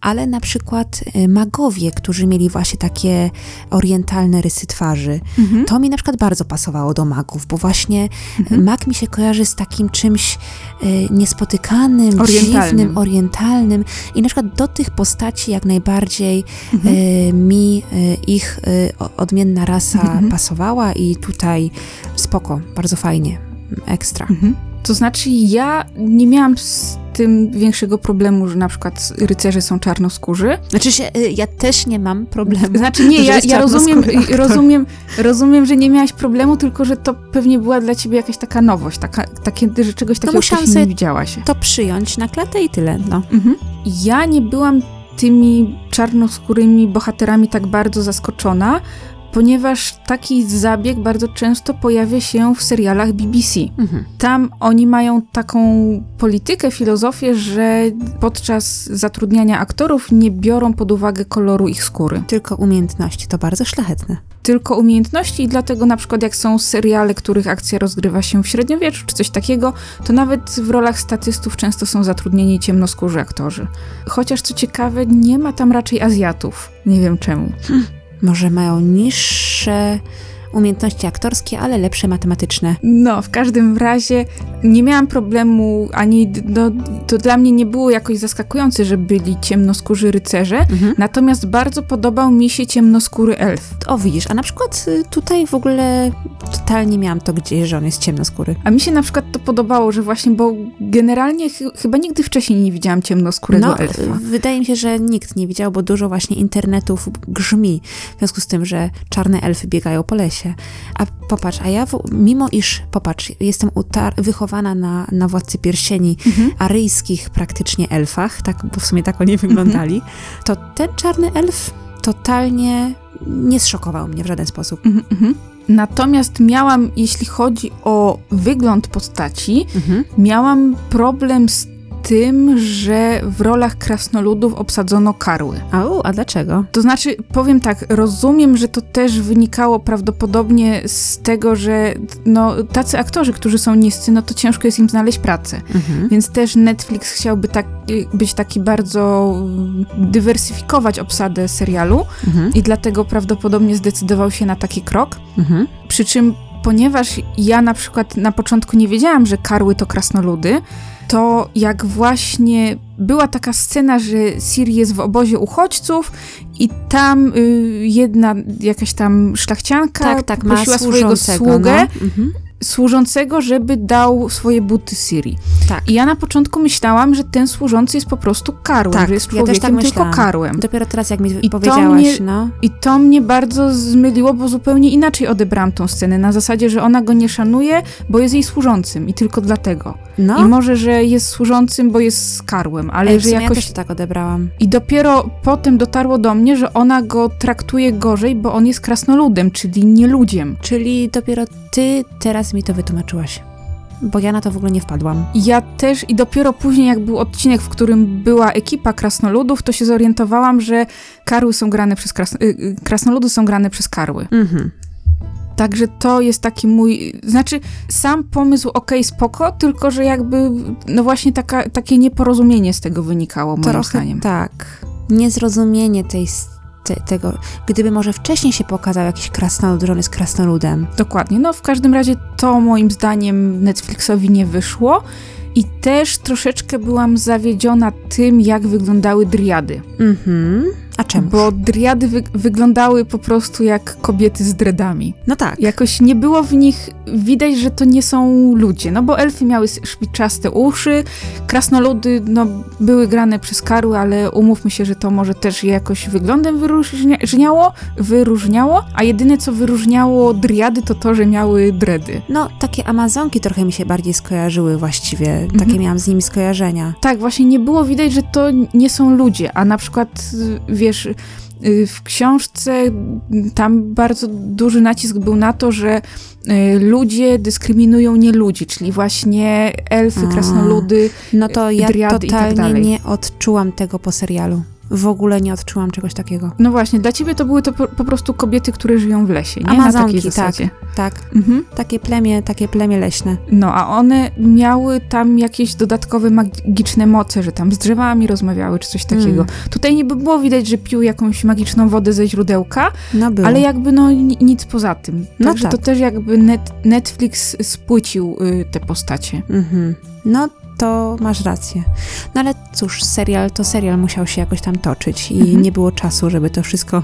ale na przykład magowie, którzy mieli właśnie takie orientalne rysy twarzy, mhm. to mi na przykład bardzo pasowało do magów, bo właśnie mhm. mag mi się kojarzy z takim czymś y, niespotykanym, orientalnym. dziwnym, orientalnym i na przykład do tych postaci jak najbardziej mhm. y, mi y, ich y, odmienna rasa mhm. pasowała i tutaj spoko, bardzo fajnie, ekstra. Mhm. To znaczy ja nie miałam z tym większego problemu, że na przykład rycerze są czarnoskórzy. Znaczy się, ja też nie mam problemu. Znaczy nie, ja, ja rozumiem, rozumiem, rozumiem, że nie miałaś problemu, tylko że to pewnie była dla ciebie jakaś taka nowość, taka, takie, że czegoś takiego no nie widziałaś. To przyjąć na klatę i tyle. No. Mhm. Ja nie byłam tymi czarnoskórymi bohaterami tak bardzo zaskoczona, ponieważ taki zabieg bardzo często pojawia się w serialach B B C. Mhm. Tam oni mają taką politykę, filozofię, że podczas zatrudniania aktorów nie biorą pod uwagę koloru ich skóry. Tylko umiejętności, to bardzo szlachetne. Tylko umiejętności i dlatego na przykład jak są seriale, których akcja rozgrywa się w średniowieczu czy coś takiego, to nawet w rolach statystów często są zatrudnieni ciemnoskórzy aktorzy. Chociaż co ciekawe, nie ma tam raczej Azjatów. Nie wiem czemu. Hmm. Może mają niższe umiejętności aktorskie, ale lepsze matematyczne. No, w każdym razie nie miałam problemu, ani no, to dla mnie nie było jakoś zaskakujące, że byli ciemnoskórzy rycerze, mhm. natomiast bardzo podobał mi się ciemnoskóry elf. O, widzisz, a na przykład tutaj w ogóle totalnie miałam to gdzieś, że on jest ciemnoskóry. A mi się na przykład to podobało, że właśnie, bo generalnie ch- chyba nigdy wcześniej nie widziałam ciemnoskórego no, elfa. No, wydaje mi się, że nikt nie widział, bo dużo właśnie internetów grzmi w związku z tym, że czarne elfy biegają po lesie. A popatrz, a ja, mimo iż, popatrz, jestem utar- wychowana na, na Władcy Pierścieni, mhm. aryjskich praktycznie elfach, tak, bo w sumie tak oni wyglądali, mhm. to ten czarny elf totalnie nie zszokował mnie w żaden sposób. Mm-hmm. Natomiast miałam, jeśli chodzi o wygląd postaci, mm-hmm. miałam problem z tym, że w rolach krasnoludów obsadzono karły. Au, a dlaczego? To znaczy, powiem tak, rozumiem, że to też wynikało prawdopodobnie z tego, że no, tacy aktorzy, którzy są niscy, no to ciężko jest im znaleźć pracę. Mhm. Więc też Netflix chciałby tak, być taki bardzo dywersyfikować obsadę serialu mhm. i dlatego prawdopodobnie zdecydował się na taki krok. Mhm. Przy czym, ponieważ ja na przykład na początku nie wiedziałam, że karły to krasnoludy, to jak właśnie była taka scena, że Ciri jest w obozie uchodźców i tam y, jedna jakaś tam szlachcianka tak, tak, prosiła swojego sługę, no. mhm. służącego, żeby dał swoje buty Ciri. Tak. I ja na początku myślałam, że ten służący jest po prostu karłem, tak, że jest człowiekiem, ja też tak tylko karłem. Dopiero teraz jak mi I powiedziałaś, to mnie, no. I to mnie bardzo zmyliło, bo zupełnie inaczej odebrałam tą scenę, na zasadzie, że ona go nie szanuje, bo jest jej służącym i tylko dlatego. No. I może, że jest służącym, bo jest karłem, ale Ej, że jakoś... Ja też tak odebrałam. I dopiero potem dotarło do mnie, że ona go traktuje gorzej, bo on jest krasnoludem, czyli nieludziem. Czyli dopiero ty teraz mi to wytłumaczyłaś. Bo ja na to w ogóle nie wpadłam. Ja też i dopiero później, jak był odcinek, w którym była ekipa krasnoludów, to się zorientowałam, że karły są grane przez... Krasno... krasnoludy są grane przez karły. Mhm. Także to jest taki mój... Znaczy, sam pomysł okej, okay, spoko, tylko że jakby, no właśnie taka, takie nieporozumienie z tego wynikało, moim Trochę zdaniem. Tak. Niezrozumienie tej... Te, tego, gdyby może wcześniej się pokazał jakiś krasnolud, że on jest krasnoludem. Dokładnie. No w każdym razie to moim zdaniem Netflixowi nie wyszło i też troszeczkę byłam zawiedziona tym, jak wyglądały driady. Mhm. A czemu? Bo driady wy- wyglądały po prostu jak kobiety z dreadami. No tak. Jakoś nie było w nich, widać, że to nie są ludzie, no bo elfy miały szpiczaste uszy, krasnoludy no, były grane przez karły, ale umówmy się, że to może też je jakoś wyglądem wyróżniało, wyróżniało, a jedyne co wyróżniało driady to to, że miały dredy. No takie Amazonki trochę mi się bardziej skojarzyły właściwie, mhm. takie miałam z nimi skojarzenia. Tak, właśnie nie było widać, że to nie są ludzie, a na przykład... Wiesz, w książce tam bardzo duży nacisk był na to, że ludzie dyskryminują nieludzi, czyli właśnie elfy, A, krasnoludy, no to ja driady i tak dalej. Totalnie nie odczułam tego po serialu. W ogóle nie odczułam czegoś takiego. No właśnie, dla ciebie to były to po, po prostu kobiety, które żyją w lesie, nie? Amazonki, na takiej zasadzie. Tak, tak. Mhm. Takie plemię, takie plemię leśne. No, a one miały tam jakieś dodatkowe magiczne moce, że tam z drzewami rozmawiały, czy coś takiego. Mm. Tutaj niby było widać, że pił jakąś magiczną wodę ze źródełka, no ale jakby no nic poza tym. No Także tak. to też jakby net, Netflix spłycił y, te postacie. Mhm. No to masz rację. No ale cóż, serial to serial musiał się jakoś tam toczyć i mm-hmm. nie było czasu, żeby to wszystko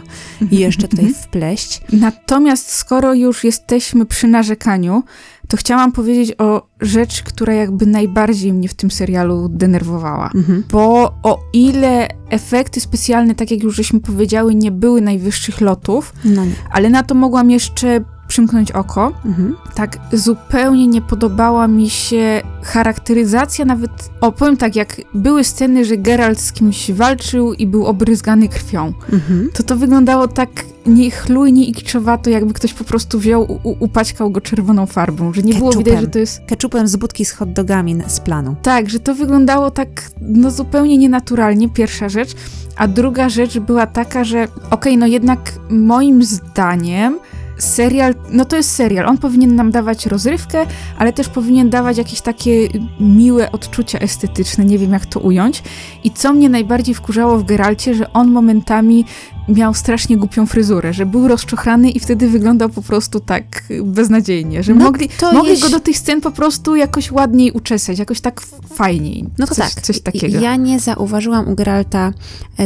jeszcze tutaj mm-hmm. wpleść. Natomiast skoro już jesteśmy przy narzekaniu, to chciałam powiedzieć o rzecz, która jakby najbardziej mnie w tym serialu denerwowała. Mm-hmm. Bo o ile efekty specjalne, tak jak już żeśmy powiedziały, nie były najwyższych lotów, no nie. ale na to mogłam jeszcze przymknąć oko, mhm. tak zupełnie nie podobała mi się charakteryzacja, nawet o, powiem tak, jak były sceny, że Geralt z kimś walczył i był obryzgany krwią, mhm. to to wyglądało tak niechlujnie i kiczowato, jakby ktoś po prostu wziął, u, upaćkał go czerwoną farbą, że nie Ketchupem. Było widać, że to jest... Ketchupem z budki z hot dogami z planu. Tak, że to wyglądało tak, no zupełnie nienaturalnie, pierwsza rzecz, a druga rzecz była taka, że okej, okay, no jednak moim zdaniem serial, no to jest serial, on powinien nam dawać rozrywkę, ale też powinien dawać jakieś takie miłe odczucia estetyczne, nie wiem jak to ująć. I co mnie najbardziej wkurzało w Geralcie, że on momentami miał strasznie głupią fryzurę, że był rozczochrany i wtedy wyglądał po prostu tak beznadziejnie, że no mogli, mogli jeś... go do tych scen po prostu jakoś ładniej uczesać, jakoś tak fajniej. No to coś, tak. Coś takiego. Ja nie zauważyłam u Geralta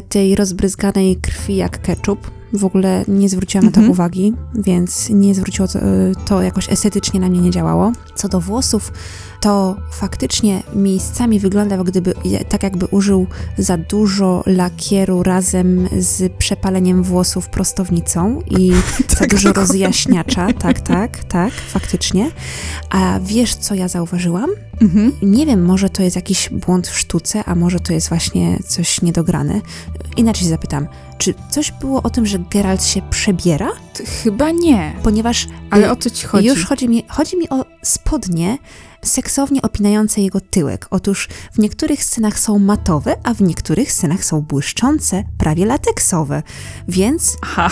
tej rozbryzganej krwi jak ketchup. w ogóle nie zwróciłam mhm. na to uwagi, więc nie zwróciło to, to jakoś estetycznie na mnie nie działało. Co do włosów, to faktycznie miejscami wyglądał gdyby, tak jakby użył za dużo lakieru razem z przepaleniem włosów prostownicą i tak za dużo rozjaśniacza. Tak, tak, tak, faktycznie. A wiesz, co ja zauważyłam? Mhm. Nie wiem, może to jest jakiś błąd w sztuce, a może to jest właśnie coś niedograne. Inaczej zapytam, czy coś było o tym, że Geralt się przebiera? Chyba nie. Ponieważ... Ale o co ci chodzi? Już chodzi mi, chodzi mi o spodnie seksownie opinające jego tyłek. Otóż w niektórych scenach są matowe, a w niektórych scenach są błyszczące, prawie lateksowe. Więc... Aha.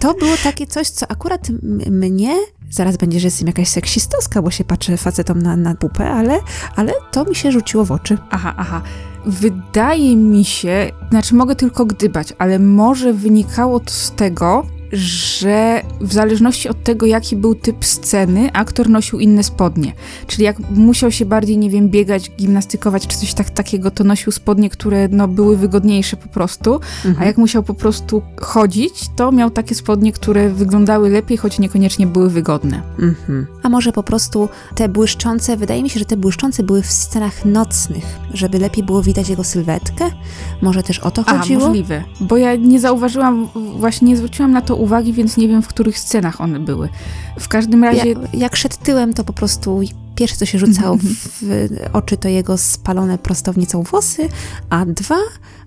To było takie coś, co akurat m- mnie... Zaraz będzie, że jestem jakaś seksistowska, bo się patrzę facetom na, na pupę, ale, ale to mi się rzuciło w oczy. Aha, aha. Wydaje mi się, znaczy mogę tylko gdybać, ale może wynikało to z tego, że w zależności od tego, jaki był typ sceny, aktor nosił inne spodnie. Czyli jak musiał się bardziej, nie wiem, biegać, gimnastykować czy coś tak, takiego, to nosił spodnie, które no, były wygodniejsze po prostu. Mhm. A jak musiał po prostu chodzić, to miał takie spodnie, które wyglądały lepiej, choć niekoniecznie były wygodne. Mhm. A może po prostu te błyszczące, wydaje mi się, że te błyszczące były w scenach nocnych, żeby lepiej było widać jego sylwetkę? Może też o to chodziło? A, możliwe. Bo ja nie zauważyłam, właśnie nie zwróciłam na to uwagi, więc nie wiem, w których scenach one były. W każdym razie... Ja, jak szedł tyłem, to po prostu pierwsze, co się rzucało w, w oczy, to jego spalone prostownicą włosy, a dwa,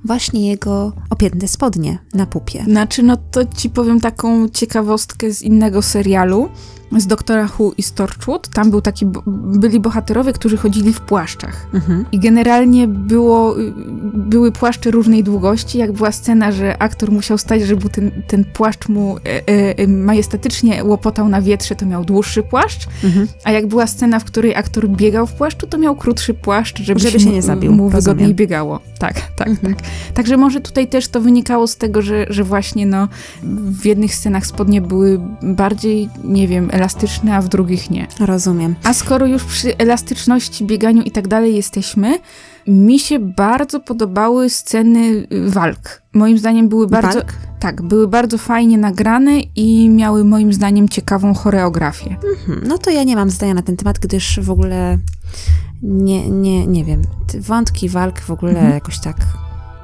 właśnie jego opięte spodnie na pupie. Znaczy, no to ci powiem taką ciekawostkę z innego serialu, z Doktora Who i z Torchwood. Tam był taki, byli bohaterowie, którzy chodzili w płaszczach. Mhm. I generalnie było, były płaszcze różnej długości. Jak była scena, że aktor musiał stać, żeby ten, ten płaszcz mu e, e, majestatycznie łopotał na wietrze, to miał dłuższy płaszcz. Mhm. A jak była scena, w której aktor biegał w płaszczu, to miał krótszy płaszcz, żeby, żeby się mu, nie zabił, mu wygodniej rozumiem. Biegało. Tak, tak, mhm. tak. Także może tutaj też to wynikało z tego, że, że właśnie no, w jednych scenach spodnie były bardziej, nie wiem, elastyczne, a w drugich nie. Rozumiem. A skoro już przy elastyczności, bieganiu i tak dalej jesteśmy, mi się bardzo podobały sceny walk. Moim zdaniem były bardzo... Walk? Tak, były bardzo fajnie nagrane i miały moim zdaniem ciekawą choreografię. Mm-hmm. No to ja nie mam zdania na ten temat, gdyż w ogóle nie, nie, nie wiem. Wątki walk w ogóle mm-hmm. jakoś tak...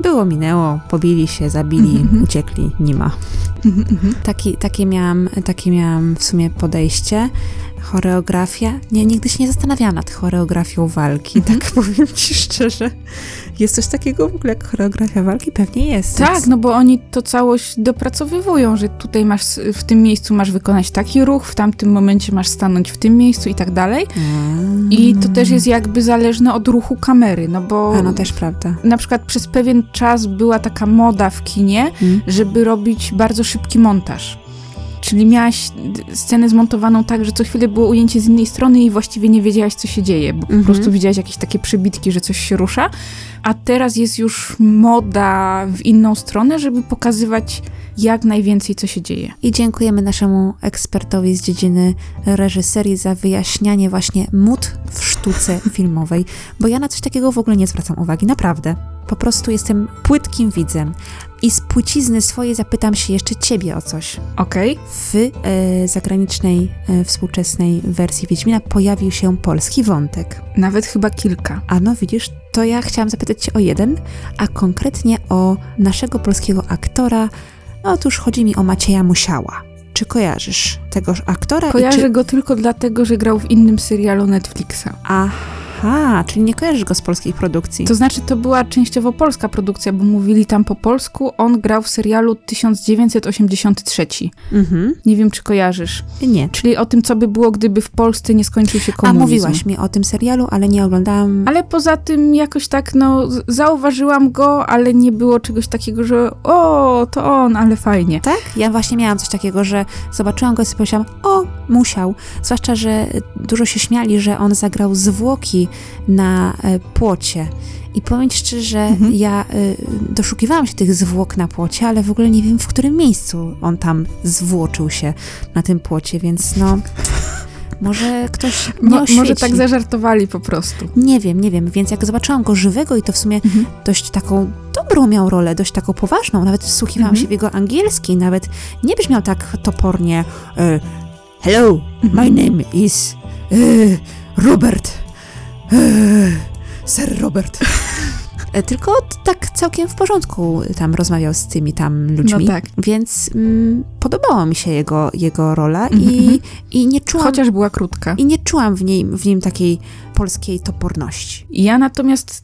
Było, minęło, pobili się, zabili, mm-hmm. uciekli, nie ma. Mm-hmm. Taki, takie, miałam, takie miałam w sumie podejście. Choreografia? Nie, nigdy się nie zastanawiałam nad choreografią walki, mm-hmm. tak powiem ci szczerze. Jest coś takiego w ogóle jak choreografia walki? Pewnie jest. Tak, więc... no bo oni to całość dopracowywują, że tutaj masz, w tym miejscu masz wykonać taki ruch, w tamtym momencie masz stanąć w tym miejscu i tak dalej. Mm. I to też jest jakby zależne od ruchu kamery, no bo... A no też prawda. Na przykład przez pewien czas była taka moda w kinie, mm. żeby robić bardzo szybki montaż. Czyli miałaś scenę zmontowaną tak, że co chwilę było ujęcie z innej strony i właściwie nie wiedziałaś, co się dzieje, bo mhm. po prostu widziałaś jakieś takie przybitki, że coś się rusza. A teraz jest już moda w inną stronę, żeby pokazywać jak najwięcej, co się dzieje. I dziękujemy naszemu ekspertowi z dziedziny reżyserii za wyjaśnianie właśnie mód w sztuce filmowej, bo ja na coś takiego w ogóle nie zwracam uwagi, naprawdę. Po prostu jestem płytkim widzem i z płycizny swojej zapytam się jeszcze ciebie o coś. Okej. Okay. W e, zagranicznej, e, współczesnej wersji Wiedźmina pojawił się polski wątek. Nawet chyba kilka. A no widzisz, to ja chciałam zapytać cię o jeden, a konkretnie o naszego polskiego aktora. Otóż chodzi mi o Macieja Musiała. Czy kojarzysz tegoż aktora? Kojarzę czy... go tylko dlatego, że grał w innym serialu Netflixa. Aha. Aha, czyli nie kojarzysz go z polskiej produkcji. To znaczy, to była częściowo polska produkcja, bo mówili tam po polsku. On grał w serialu tysiąc dziewięćset osiemdziesiąty trzeci. Mhm. Nie wiem, czy kojarzysz. Nie. Czyli o tym, co by było, gdyby w Polsce nie skończył się komunizm. A mówiłaś mi o tym serialu, ale nie oglądałam... Ale poza tym jakoś tak, no, zauważyłam go, ale nie było czegoś takiego, że o, to on, ale fajnie. Tak? Ja właśnie miałam coś takiego, że zobaczyłam go i sobie pomyślałam, o, musiał. Zwłaszcza, że dużo się śmiali, że on zagrał zwłoki na płocie. I powiem szczerze, mhm. ja y, doszukiwałam się tych zwłok na płocie, ale w ogóle nie wiem, w którym miejscu on tam zwłoczył się na tym płocie, więc no... Może ktoś nie Mo, Może tak zażartowali po prostu. Nie wiem, nie wiem. Więc jak zobaczyłam go żywego i to w sumie mhm. dość taką dobrą miał rolę, dość taką poważną. Nawet wsłuchiwałam mhm. się w jego angielski. Nawet nie brzmiał tak topornie. Uh, hello, mhm. my name is uh, Robert. Uh, Sir Robert. Tylko tak całkiem w porządku tam rozmawiał z tymi tam ludźmi, no tak. Więc mm, podobała mi się jego, jego rola i, i nie czułam... Chociaż była krótka. I nie czułam w nim, w nim takiej polskiej toporności. Ja natomiast,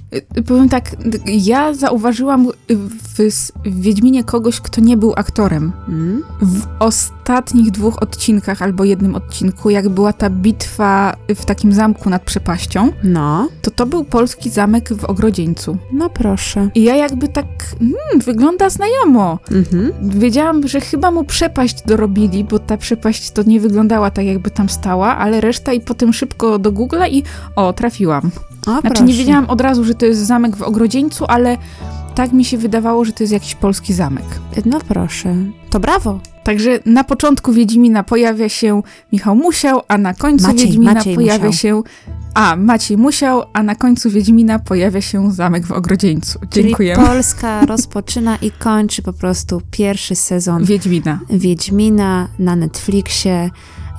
powiem tak, ja zauważyłam w, w Wiedźminie kogoś, kto nie był aktorem. Hmm? W ostatnich dwóch odcinkach albo jednym odcinku, jak była ta bitwa w takim zamku nad przepaścią, no. to to był polski zamek w Ogrodzieńcu. No proszę. I ja jakby tak, hmm, wygląda znajomo. Mhm. Wiedziałam, że chyba mu przepaść dorobili, bo ta przepaść to nie wyglądała tak, jakby tam stała, ale reszta i potem szybko do Google'a i o, trafiłam. O, znaczy proszę. Nie wiedziałam od razu, że to jest zamek w Ogrodzieńcu, ale tak mi się wydawało, że to jest jakiś polski zamek. No proszę. To brawo. Także na początku Wiedźmina pojawia się Michał Musiał, a na końcu Maciej, Wiedźmina Maciej pojawia musiał. się... A, Maciej Musiał, a na końcu Wiedźmina pojawia się zamek w Ogrodzieńcu. Dziękujemy. Czyli Polska rozpoczyna i kończy po prostu pierwszy sezon Wiedźmina. Wiedźmina na Netflixie.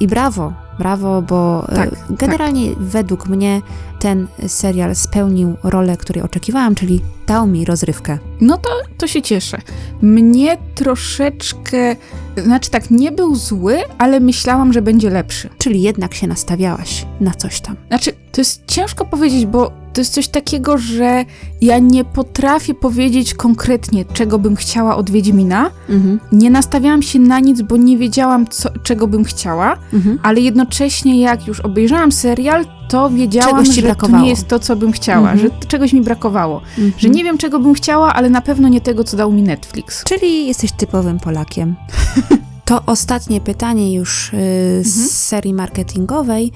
I brawo, brawo, bo tak, generalnie tak. według mnie ten serial spełnił rolę, której oczekiwałam, czyli dał mi rozrywkę. No to, to się cieszę. Mnie troszeczkę, znaczy tak, nie był zły, ale myślałam, że będzie lepszy. Czyli jednak się nastawiałaś na coś tam. Znaczy, to jest ciężko powiedzieć, bo to jest coś takiego, że ja nie potrafię powiedzieć konkretnie, czego bym chciała od Wiedźmina. Mhm. Nie nastawiałam się na nic, bo nie wiedziałam, co, czego bym chciała, mhm. ale jednocześnie jak już obejrzałam serial, to wiedziałam, że brakowało. To nie jest to, co bym chciała, mhm. że czegoś mi brakowało. Mhm. Że nie wiem, czego bym chciała, ale na pewno nie tego, co dał mi Netflix. Czyli jesteś typowym Polakiem. To ostatnie pytanie już yy, mhm. z serii marketingowej.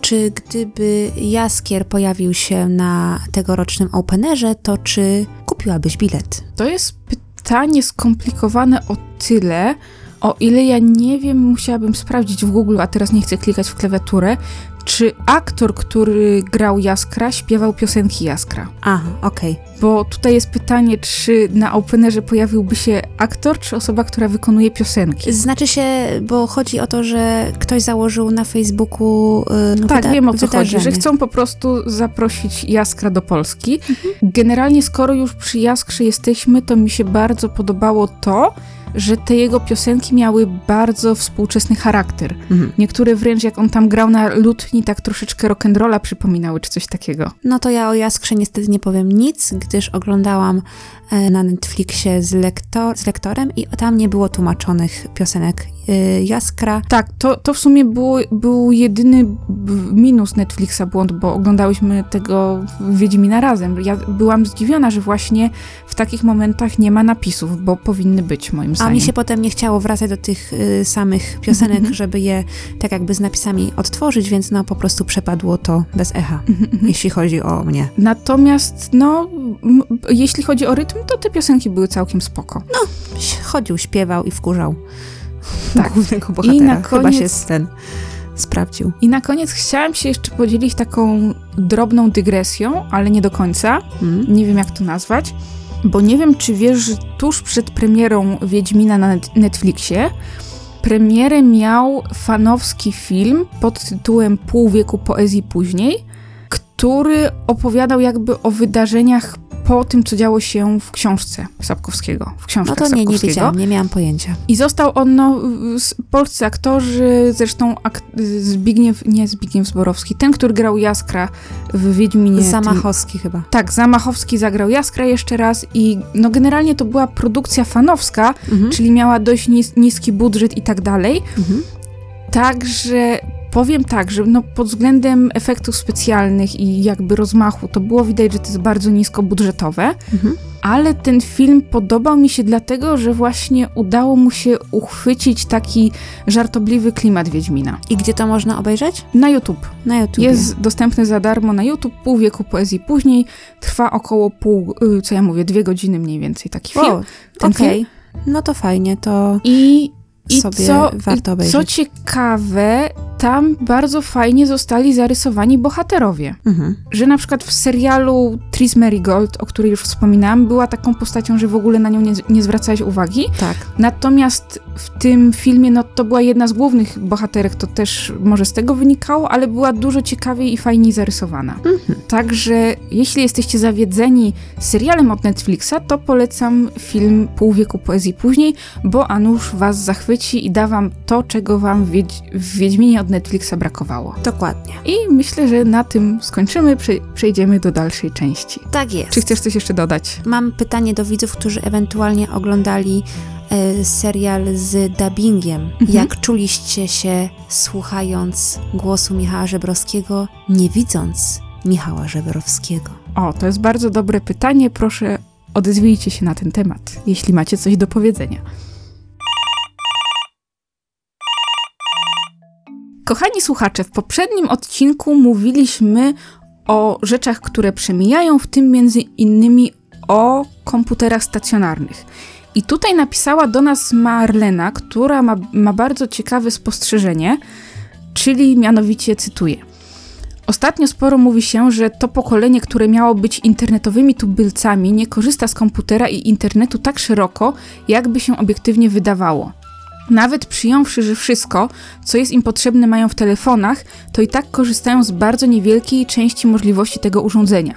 Czy gdyby Jaskier pojawił się na tegorocznym Openerze, to czy kupiłabyś bilet? To jest pytanie skomplikowane o tyle, o ile ja nie wiem, musiałabym sprawdzić w Google, a teraz nie chcę klikać w klawiaturę, czy aktor, który grał Jaskra, śpiewał piosenki Jaskra. Aha, okej. Okay. Bo tutaj jest pytanie, czy na Openerze pojawiłby się aktor, czy osoba, która wykonuje piosenki? Znaczy się, bo chodzi o to, że ktoś założył na Facebooku yy, Tak, wyda- wiem o co wydarzenie. Chodzi, że chcą po prostu zaprosić Jaskra do Polski. Mhm. Generalnie, skoro już przy Jaskrze jesteśmy, to mi się bardzo podobało to, że te jego piosenki miały bardzo współczesny charakter. Mhm. Niektóre wręcz, jak on tam grał na lutni, tak troszeczkę rock'n'rolla przypominały, czy coś takiego. No to ja o Jaskrze niestety nie powiem nic, gdyż oglądałam e, na Netflixie z, lektor- z lektorem i tam nie było tłumaczonych piosenek y, Jaskra. Tak, to, to w sumie było, był jedyny b- minus Netflixa błąd, bo oglądałyśmy tego Wiedźmina razem. Ja byłam zdziwiona, że właśnie w takich momentach nie ma napisów, bo powinny być moim zdaniem. A mi się potem nie chciało wracać do tych y, samych piosenek, mm-hmm. żeby je tak jakby z napisami odtworzyć, więc no po prostu przepadło to bez echa, mm-hmm. jeśli chodzi o mnie. Natomiast no, m- jeśli chodzi o rytm, to te piosenki były całkiem spoko. No, chodził, śpiewał i wkurzał tak. głównego bohatera. I na koniec... Chyba się z ten sprawdził. I na koniec chciałam się jeszcze podzielić taką drobną dygresją, ale nie do końca. Mm. Nie wiem, jak to nazwać. Bo nie wiem, czy wiesz, że tuż przed premierą Wiedźmina na Netflixie premierę miał fanowski film pod tytułem Pół wieku poezji później, który opowiadał jakby o wydarzeniach po tym, co działo się w książce Sapkowskiego. W książkach no to nie, nie wiedziałam, nie miałam pojęcia. I został on, no, polscy aktorzy, zresztą ak- Zbigniew, nie Zbigniew Zborowski, ten, który grał Jaskra w Wiedźminie. Zamachowski tym, chyba. Tak, Zamachowski zagrał Jaskra jeszcze raz i no generalnie to była produkcja fanowska, mhm. czyli miała dość nis- niski budżet i tak dalej. Mhm. Także... Powiem tak, że no pod względem efektów specjalnych i jakby rozmachu to było widać, że to jest bardzo niskobudżetowe, mhm. ale ten film podobał mi się dlatego, że właśnie udało mu się uchwycić taki żartobliwy klimat Wiedźmina. I gdzie to można obejrzeć? Na YouTube. Na YouTubie. Jest dostępny za darmo na YouTube, Pół wieku poezji później, trwa około pół, co ja mówię, dwie godziny mniej więcej taki film. O, ten okay. film. No to fajnie, to... I I sobie co, warto obejrzeć. Co ciekawe, tam bardzo fajnie zostali zarysowani bohaterowie. Mhm. Że na przykład w serialu Triss Merigold, o której już wspominałam, była taką postacią, że w ogóle na nią nie, nie zwracałaś uwagi. Tak. Natomiast w tym filmie, no to była jedna z głównych bohaterek, to też może z tego wynikało, ale była dużo ciekawiej i fajniej zarysowana. Mhm. Także jeśli jesteście zawiedzeni serialem od Netflixa, to polecam film Pół wieku poezji później, bo Anusz was zachwyci i da wam to, czego wam w, Wiedź- w Wiedźminie od Netflixa brakowało. Dokładnie. I myślę, że na tym skończymy, przejdziemy do dalszej części. Tak jest. Czy chcesz coś jeszcze dodać? Mam pytanie do widzów, którzy ewentualnie oglądali e, serial z dubbingiem. Mhm. Jak czuliście się słuchając głosu Michała Żebrowskiego, nie widząc Michała Żebrowskiego? O, to jest bardzo dobre pytanie. Proszę, odezwijcie się na ten temat, jeśli macie coś do powiedzenia. Kochani słuchacze, w poprzednim odcinku mówiliśmy o rzeczach, które przemijają, w tym między innymi o komputerach stacjonarnych. I tutaj napisała do nas Marlena, która ma, ma bardzo ciekawe spostrzeżenie, czyli mianowicie cytuję. Ostatnio sporo mówi się, że to pokolenie, które miało być internetowymi tubylcami, nie korzysta z komputera i internetu tak szeroko, jakby się obiektywnie wydawało. Nawet przyjąwszy, że wszystko, co jest im potrzebne, mają w telefonach, to i tak korzystają z bardzo niewielkiej części możliwości tego urządzenia.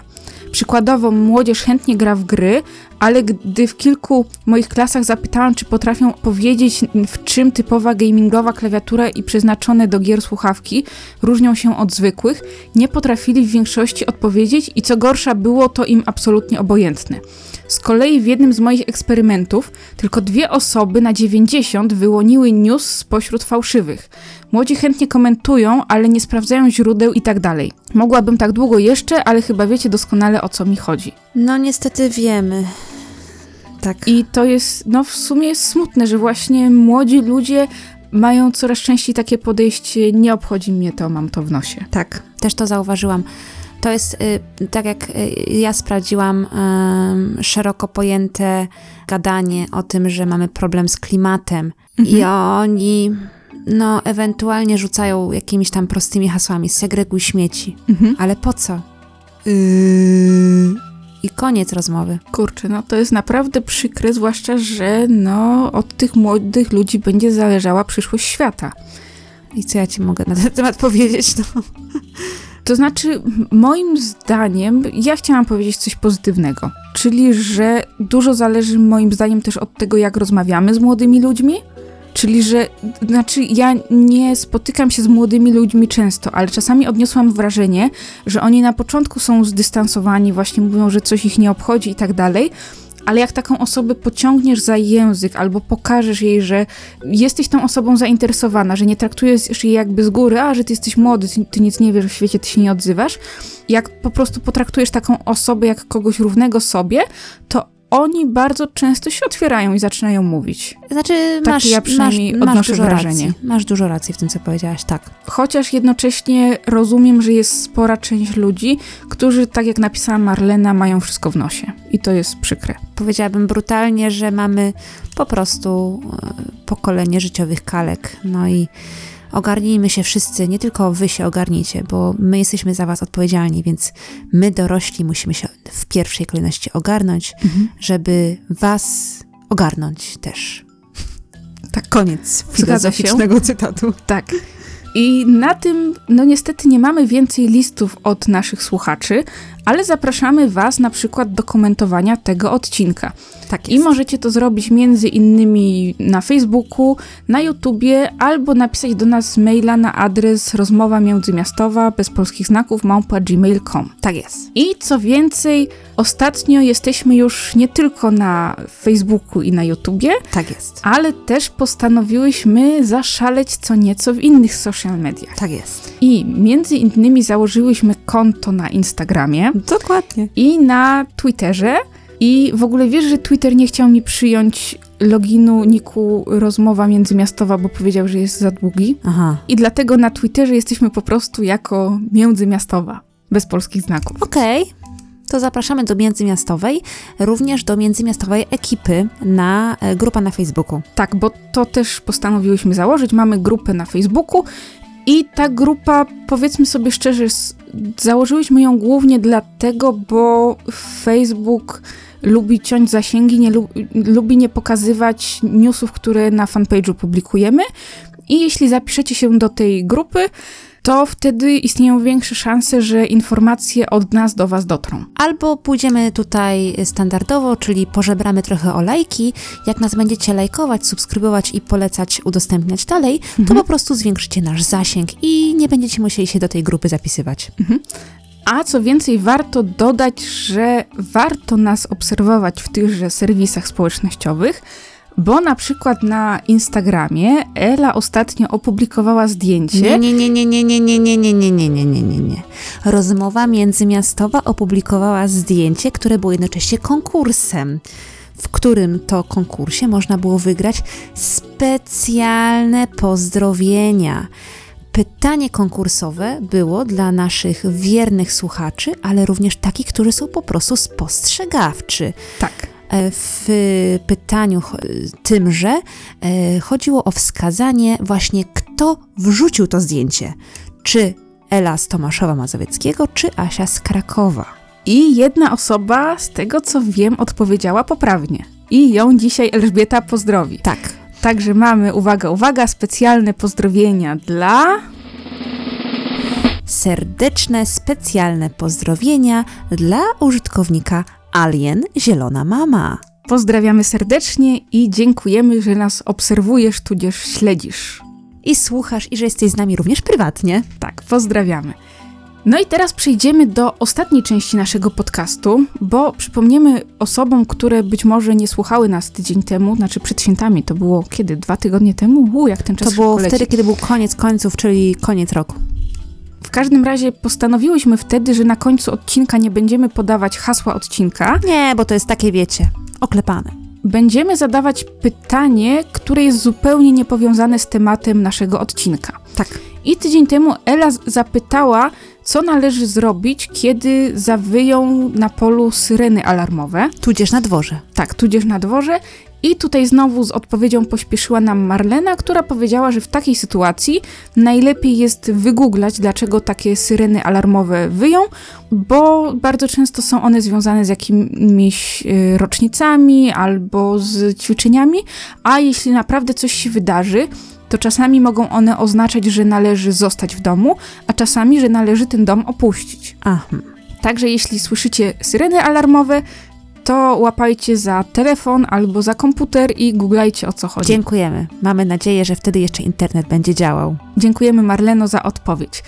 Przykładowo młodzież chętnie gra w gry, ale gdy w kilku moich klasach zapytałam, czy potrafią powiedzieć, w czym typowa gamingowa klawiatura i przeznaczone do gier słuchawki różnią się od zwykłych, nie potrafili w większości odpowiedzieć i co gorsza było to im absolutnie obojętne. Z kolei w jednym z moich eksperymentów tylko dwie osoby na dziewięćdziesiąt wyłoniły news spośród fałszywych. Młodzi chętnie komentują, ale nie sprawdzają źródeł i tak dalej. Mogłabym tak długo jeszcze, ale chyba wiecie doskonale, o co mi chodzi. No niestety wiemy. Tak. I to jest, no w sumie jest smutne, że właśnie młodzi ludzie mają coraz częściej takie podejście, nie obchodzi mnie to, mam to w nosie. Tak, też to zauważyłam. To jest, y, tak jak y, ja sprawdziłam, y, szeroko pojęte gadanie o tym, że mamy problem z klimatem. Mhm. I oni, no, ewentualnie rzucają jakimiś tam prostymi hasłami. Segreguj śmieci. Mhm. Ale po co? Yy... I koniec rozmowy. Kurczę, no to jest naprawdę przykre, zwłaszcza, że no, od tych młodych ludzi będzie zależała przyszłość świata. I co ja ci mogę na ten temat powiedzieć? No... To znaczy, moim zdaniem, ja chciałam powiedzieć coś pozytywnego, czyli, że dużo zależy moim zdaniem też od tego, jak rozmawiamy z młodymi ludźmi, czyli, że, znaczy, ja nie spotykam się z młodymi ludźmi często, ale czasami odniosłam wrażenie, że oni na początku są zdystansowani, właśnie mówią, że coś ich nie obchodzi i tak dalej, ale jak taką osobę pociągniesz za język albo pokażesz jej, że jesteś tą osobą zainteresowana, że nie traktujesz jej jakby z góry, a że ty jesteś młody, ty, ty nic nie wiesz w świecie, ty się nie odzywasz, jak po prostu potraktujesz taką osobę jak kogoś równego sobie, to oni bardzo często się otwierają i zaczynają mówić. Znaczy, tak masz, ja przynajmniej masz, odnoszę masz dużo wrażenie. Racji. Masz dużo racji w tym, co powiedziałaś, tak. Chociaż jednocześnie rozumiem, że jest spora część ludzi, którzy, tak jak napisała Marlena, mają wszystko w nosie. I to jest przykre. Powiedziałabym brutalnie, że mamy po prostu pokolenie życiowych kalek. No i ogarnijmy się wszyscy, nie tylko wy się ogarnijcie, bo my jesteśmy za was odpowiedzialni, więc my dorośli musimy się w pierwszej kolejności ogarnąć, mhm. żeby was ogarnąć też. Tak, koniec filozoficznego cytatu. Tak. I na tym, no niestety nie mamy więcej listów od naszych słuchaczy, ale zapraszamy was na przykład do komentowania tego odcinka. Tak jest. I możecie to zrobić między innymi na Facebooku, na YouTubie, albo napisać do nas maila na adres rozmowa międzymiastowa bez polskich znaków małpa gmail kropka com. Tak jest. I co więcej, ostatnio jesteśmy już nie tylko na Facebooku i na YouTubie, tak jest, ale też postanowiłyśmy zaszaleć co nieco w innych social mediach. Tak jest. I między innymi założyłyśmy konto na Instagramie. Dokładnie. I na Twitterze. I w ogóle wiesz, że Twitter nie chciał mi przyjąć loginu niku Rozmowa Międzymiastowa, bo powiedział, że jest za długi. Aha. I dlatego na Twitterze jesteśmy po prostu jako Międzymiastowa, bez polskich znaków. Okej, okay. to zapraszamy do Międzymiastowej, również do Międzymiastowej ekipy na grupę na Facebooku. Tak, bo to też postanowiłyśmy założyć. Mamy grupę na Facebooku i ta grupa, powiedzmy sobie szczerze, założyłyśmy ją głównie dlatego, bo Facebook lubi ciąć zasięgi, nie lu- lubi nie pokazywać newsów, które na fanpage'u publikujemy. I jeśli zapiszecie się do tej grupy, to wtedy istnieją większe szanse, że informacje od nas do was dotrą. Albo pójdziemy tutaj standardowo, czyli pożebramy trochę o lajki. Jak nas będziecie lajkować, subskrybować i polecać, udostępniać dalej, to mhm. po prostu zwiększycie nasz zasięg i nie będziecie musieli się do tej grupy zapisywać. Mhm. A co więcej, warto dodać, że warto nas obserwować w tychże serwisach społecznościowych, bo na przykład na Instagramie Ela ostatnio opublikowała zdjęcie. Nie, nie, nie, nie, nie, nie, nie, nie, nie, nie, nie, nie, nie, nie. Rozmowa Międzymiastowa opublikowała zdjęcie, które było jednocześnie konkursem, w którym to konkursie można było wygrać specjalne pozdrowienia. Pytanie konkursowe było dla naszych wiernych słuchaczy, ale również takich, którzy są po prostu spostrzegawczy. Tak. W pytaniu tymże chodziło o wskazanie właśnie, kto wrzucił to zdjęcie. Czy Ela z Tomaszowa Mazowieckiego, czy Asia z Krakowa. I jedna osoba, z tego co wiem, odpowiedziała poprawnie. I ją dzisiaj Elżbieta pozdrowi. Tak. Także mamy, uwaga, uwaga, specjalne pozdrowienia dla... Serdeczne, specjalne pozdrowienia dla użytkownika Alien Zielona Mama. Pozdrawiamy serdecznie i dziękujemy, że nas obserwujesz, tudzież śledzisz. I słuchasz, i że jesteś z nami również prywatnie. Tak, pozdrawiamy. No i teraz przejdziemy do ostatniej części naszego podcastu, bo przypomniemy osobom, które być może nie słuchały nas tydzień temu, znaczy przed świętami, to było kiedy? Dwa tygodnie temu? U, jak ten czas szybko leci. To było wtedy, kiedy był koniec końców, czyli koniec roku. W każdym razie postanowiłyśmy wtedy, że na końcu odcinka nie będziemy podawać hasła odcinka. Nie, bo to jest takie, wiecie, oklepane. Będziemy zadawać pytanie, które jest zupełnie niepowiązane z tematem naszego odcinka. Tak. I tydzień temu Ela zapytała, co należy zrobić, kiedy zawyją na polu syreny alarmowe. Tudzież na dworze. Tak, tudzież na dworze. I tutaj znowu z odpowiedzią pośpieszyła nam Marlena, która powiedziała, że w takiej sytuacji najlepiej jest wygooglać, dlaczego takie syreny alarmowe wyją, bo bardzo często są one związane z jakimiś rocznicami albo z ćwiczeniami, a jeśli naprawdę coś się wydarzy, to czasami mogą one oznaczać, że należy zostać w domu, a czasami, że należy ten dom opuścić. Aha. Także jeśli słyszycie syreny alarmowe, to łapajcie za telefon albo za komputer i googlajcie, o co chodzi. Dziękujemy. Mamy nadzieję, że wtedy jeszcze internet będzie działał. Dziękujemy, Marleno, za odpowiedź.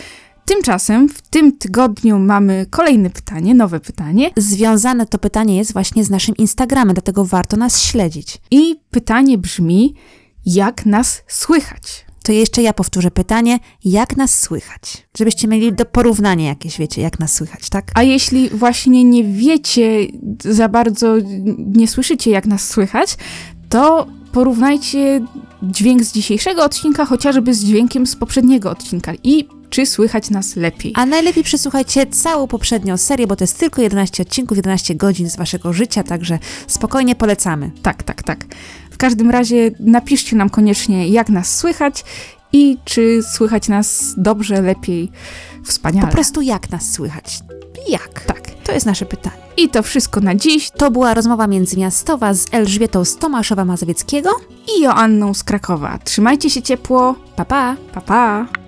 Tymczasem w tym tygodniu mamy kolejne pytanie, nowe pytanie. Związane to pytanie jest właśnie z naszym Instagramem, dlatego warto nas śledzić. I pytanie brzmi, jak nas słychać? To jeszcze ja powtórzę pytanie, jak nas słychać? Żebyście mieli do porównania jakieś, wiecie, jak nas słychać, tak? A jeśli właśnie nie wiecie, za bardzo nie słyszycie, jak nas słychać, to porównajcie dźwięk z dzisiejszego odcinka chociażby z dźwiękiem z poprzedniego odcinka i czy słychać nas lepiej. A najlepiej przesłuchajcie całą poprzednią serię, bo to jest tylko jedenaście odcinków, jedenaście godzin z waszego życia, także spokojnie polecamy. Tak, tak, tak. W każdym razie napiszcie nam koniecznie, jak nas słychać i czy słychać nas dobrze, lepiej, wspaniale. Po prostu jak nas słychać. Jak? Tak. To jest nasze pytanie. I to wszystko na dziś. To była rozmowa międzymiastowa z Elżbietą z Tomaszowa Mazowieckiego i Joanną z Krakowa. Trzymajcie się ciepło. Pa, pa. Pa, pa.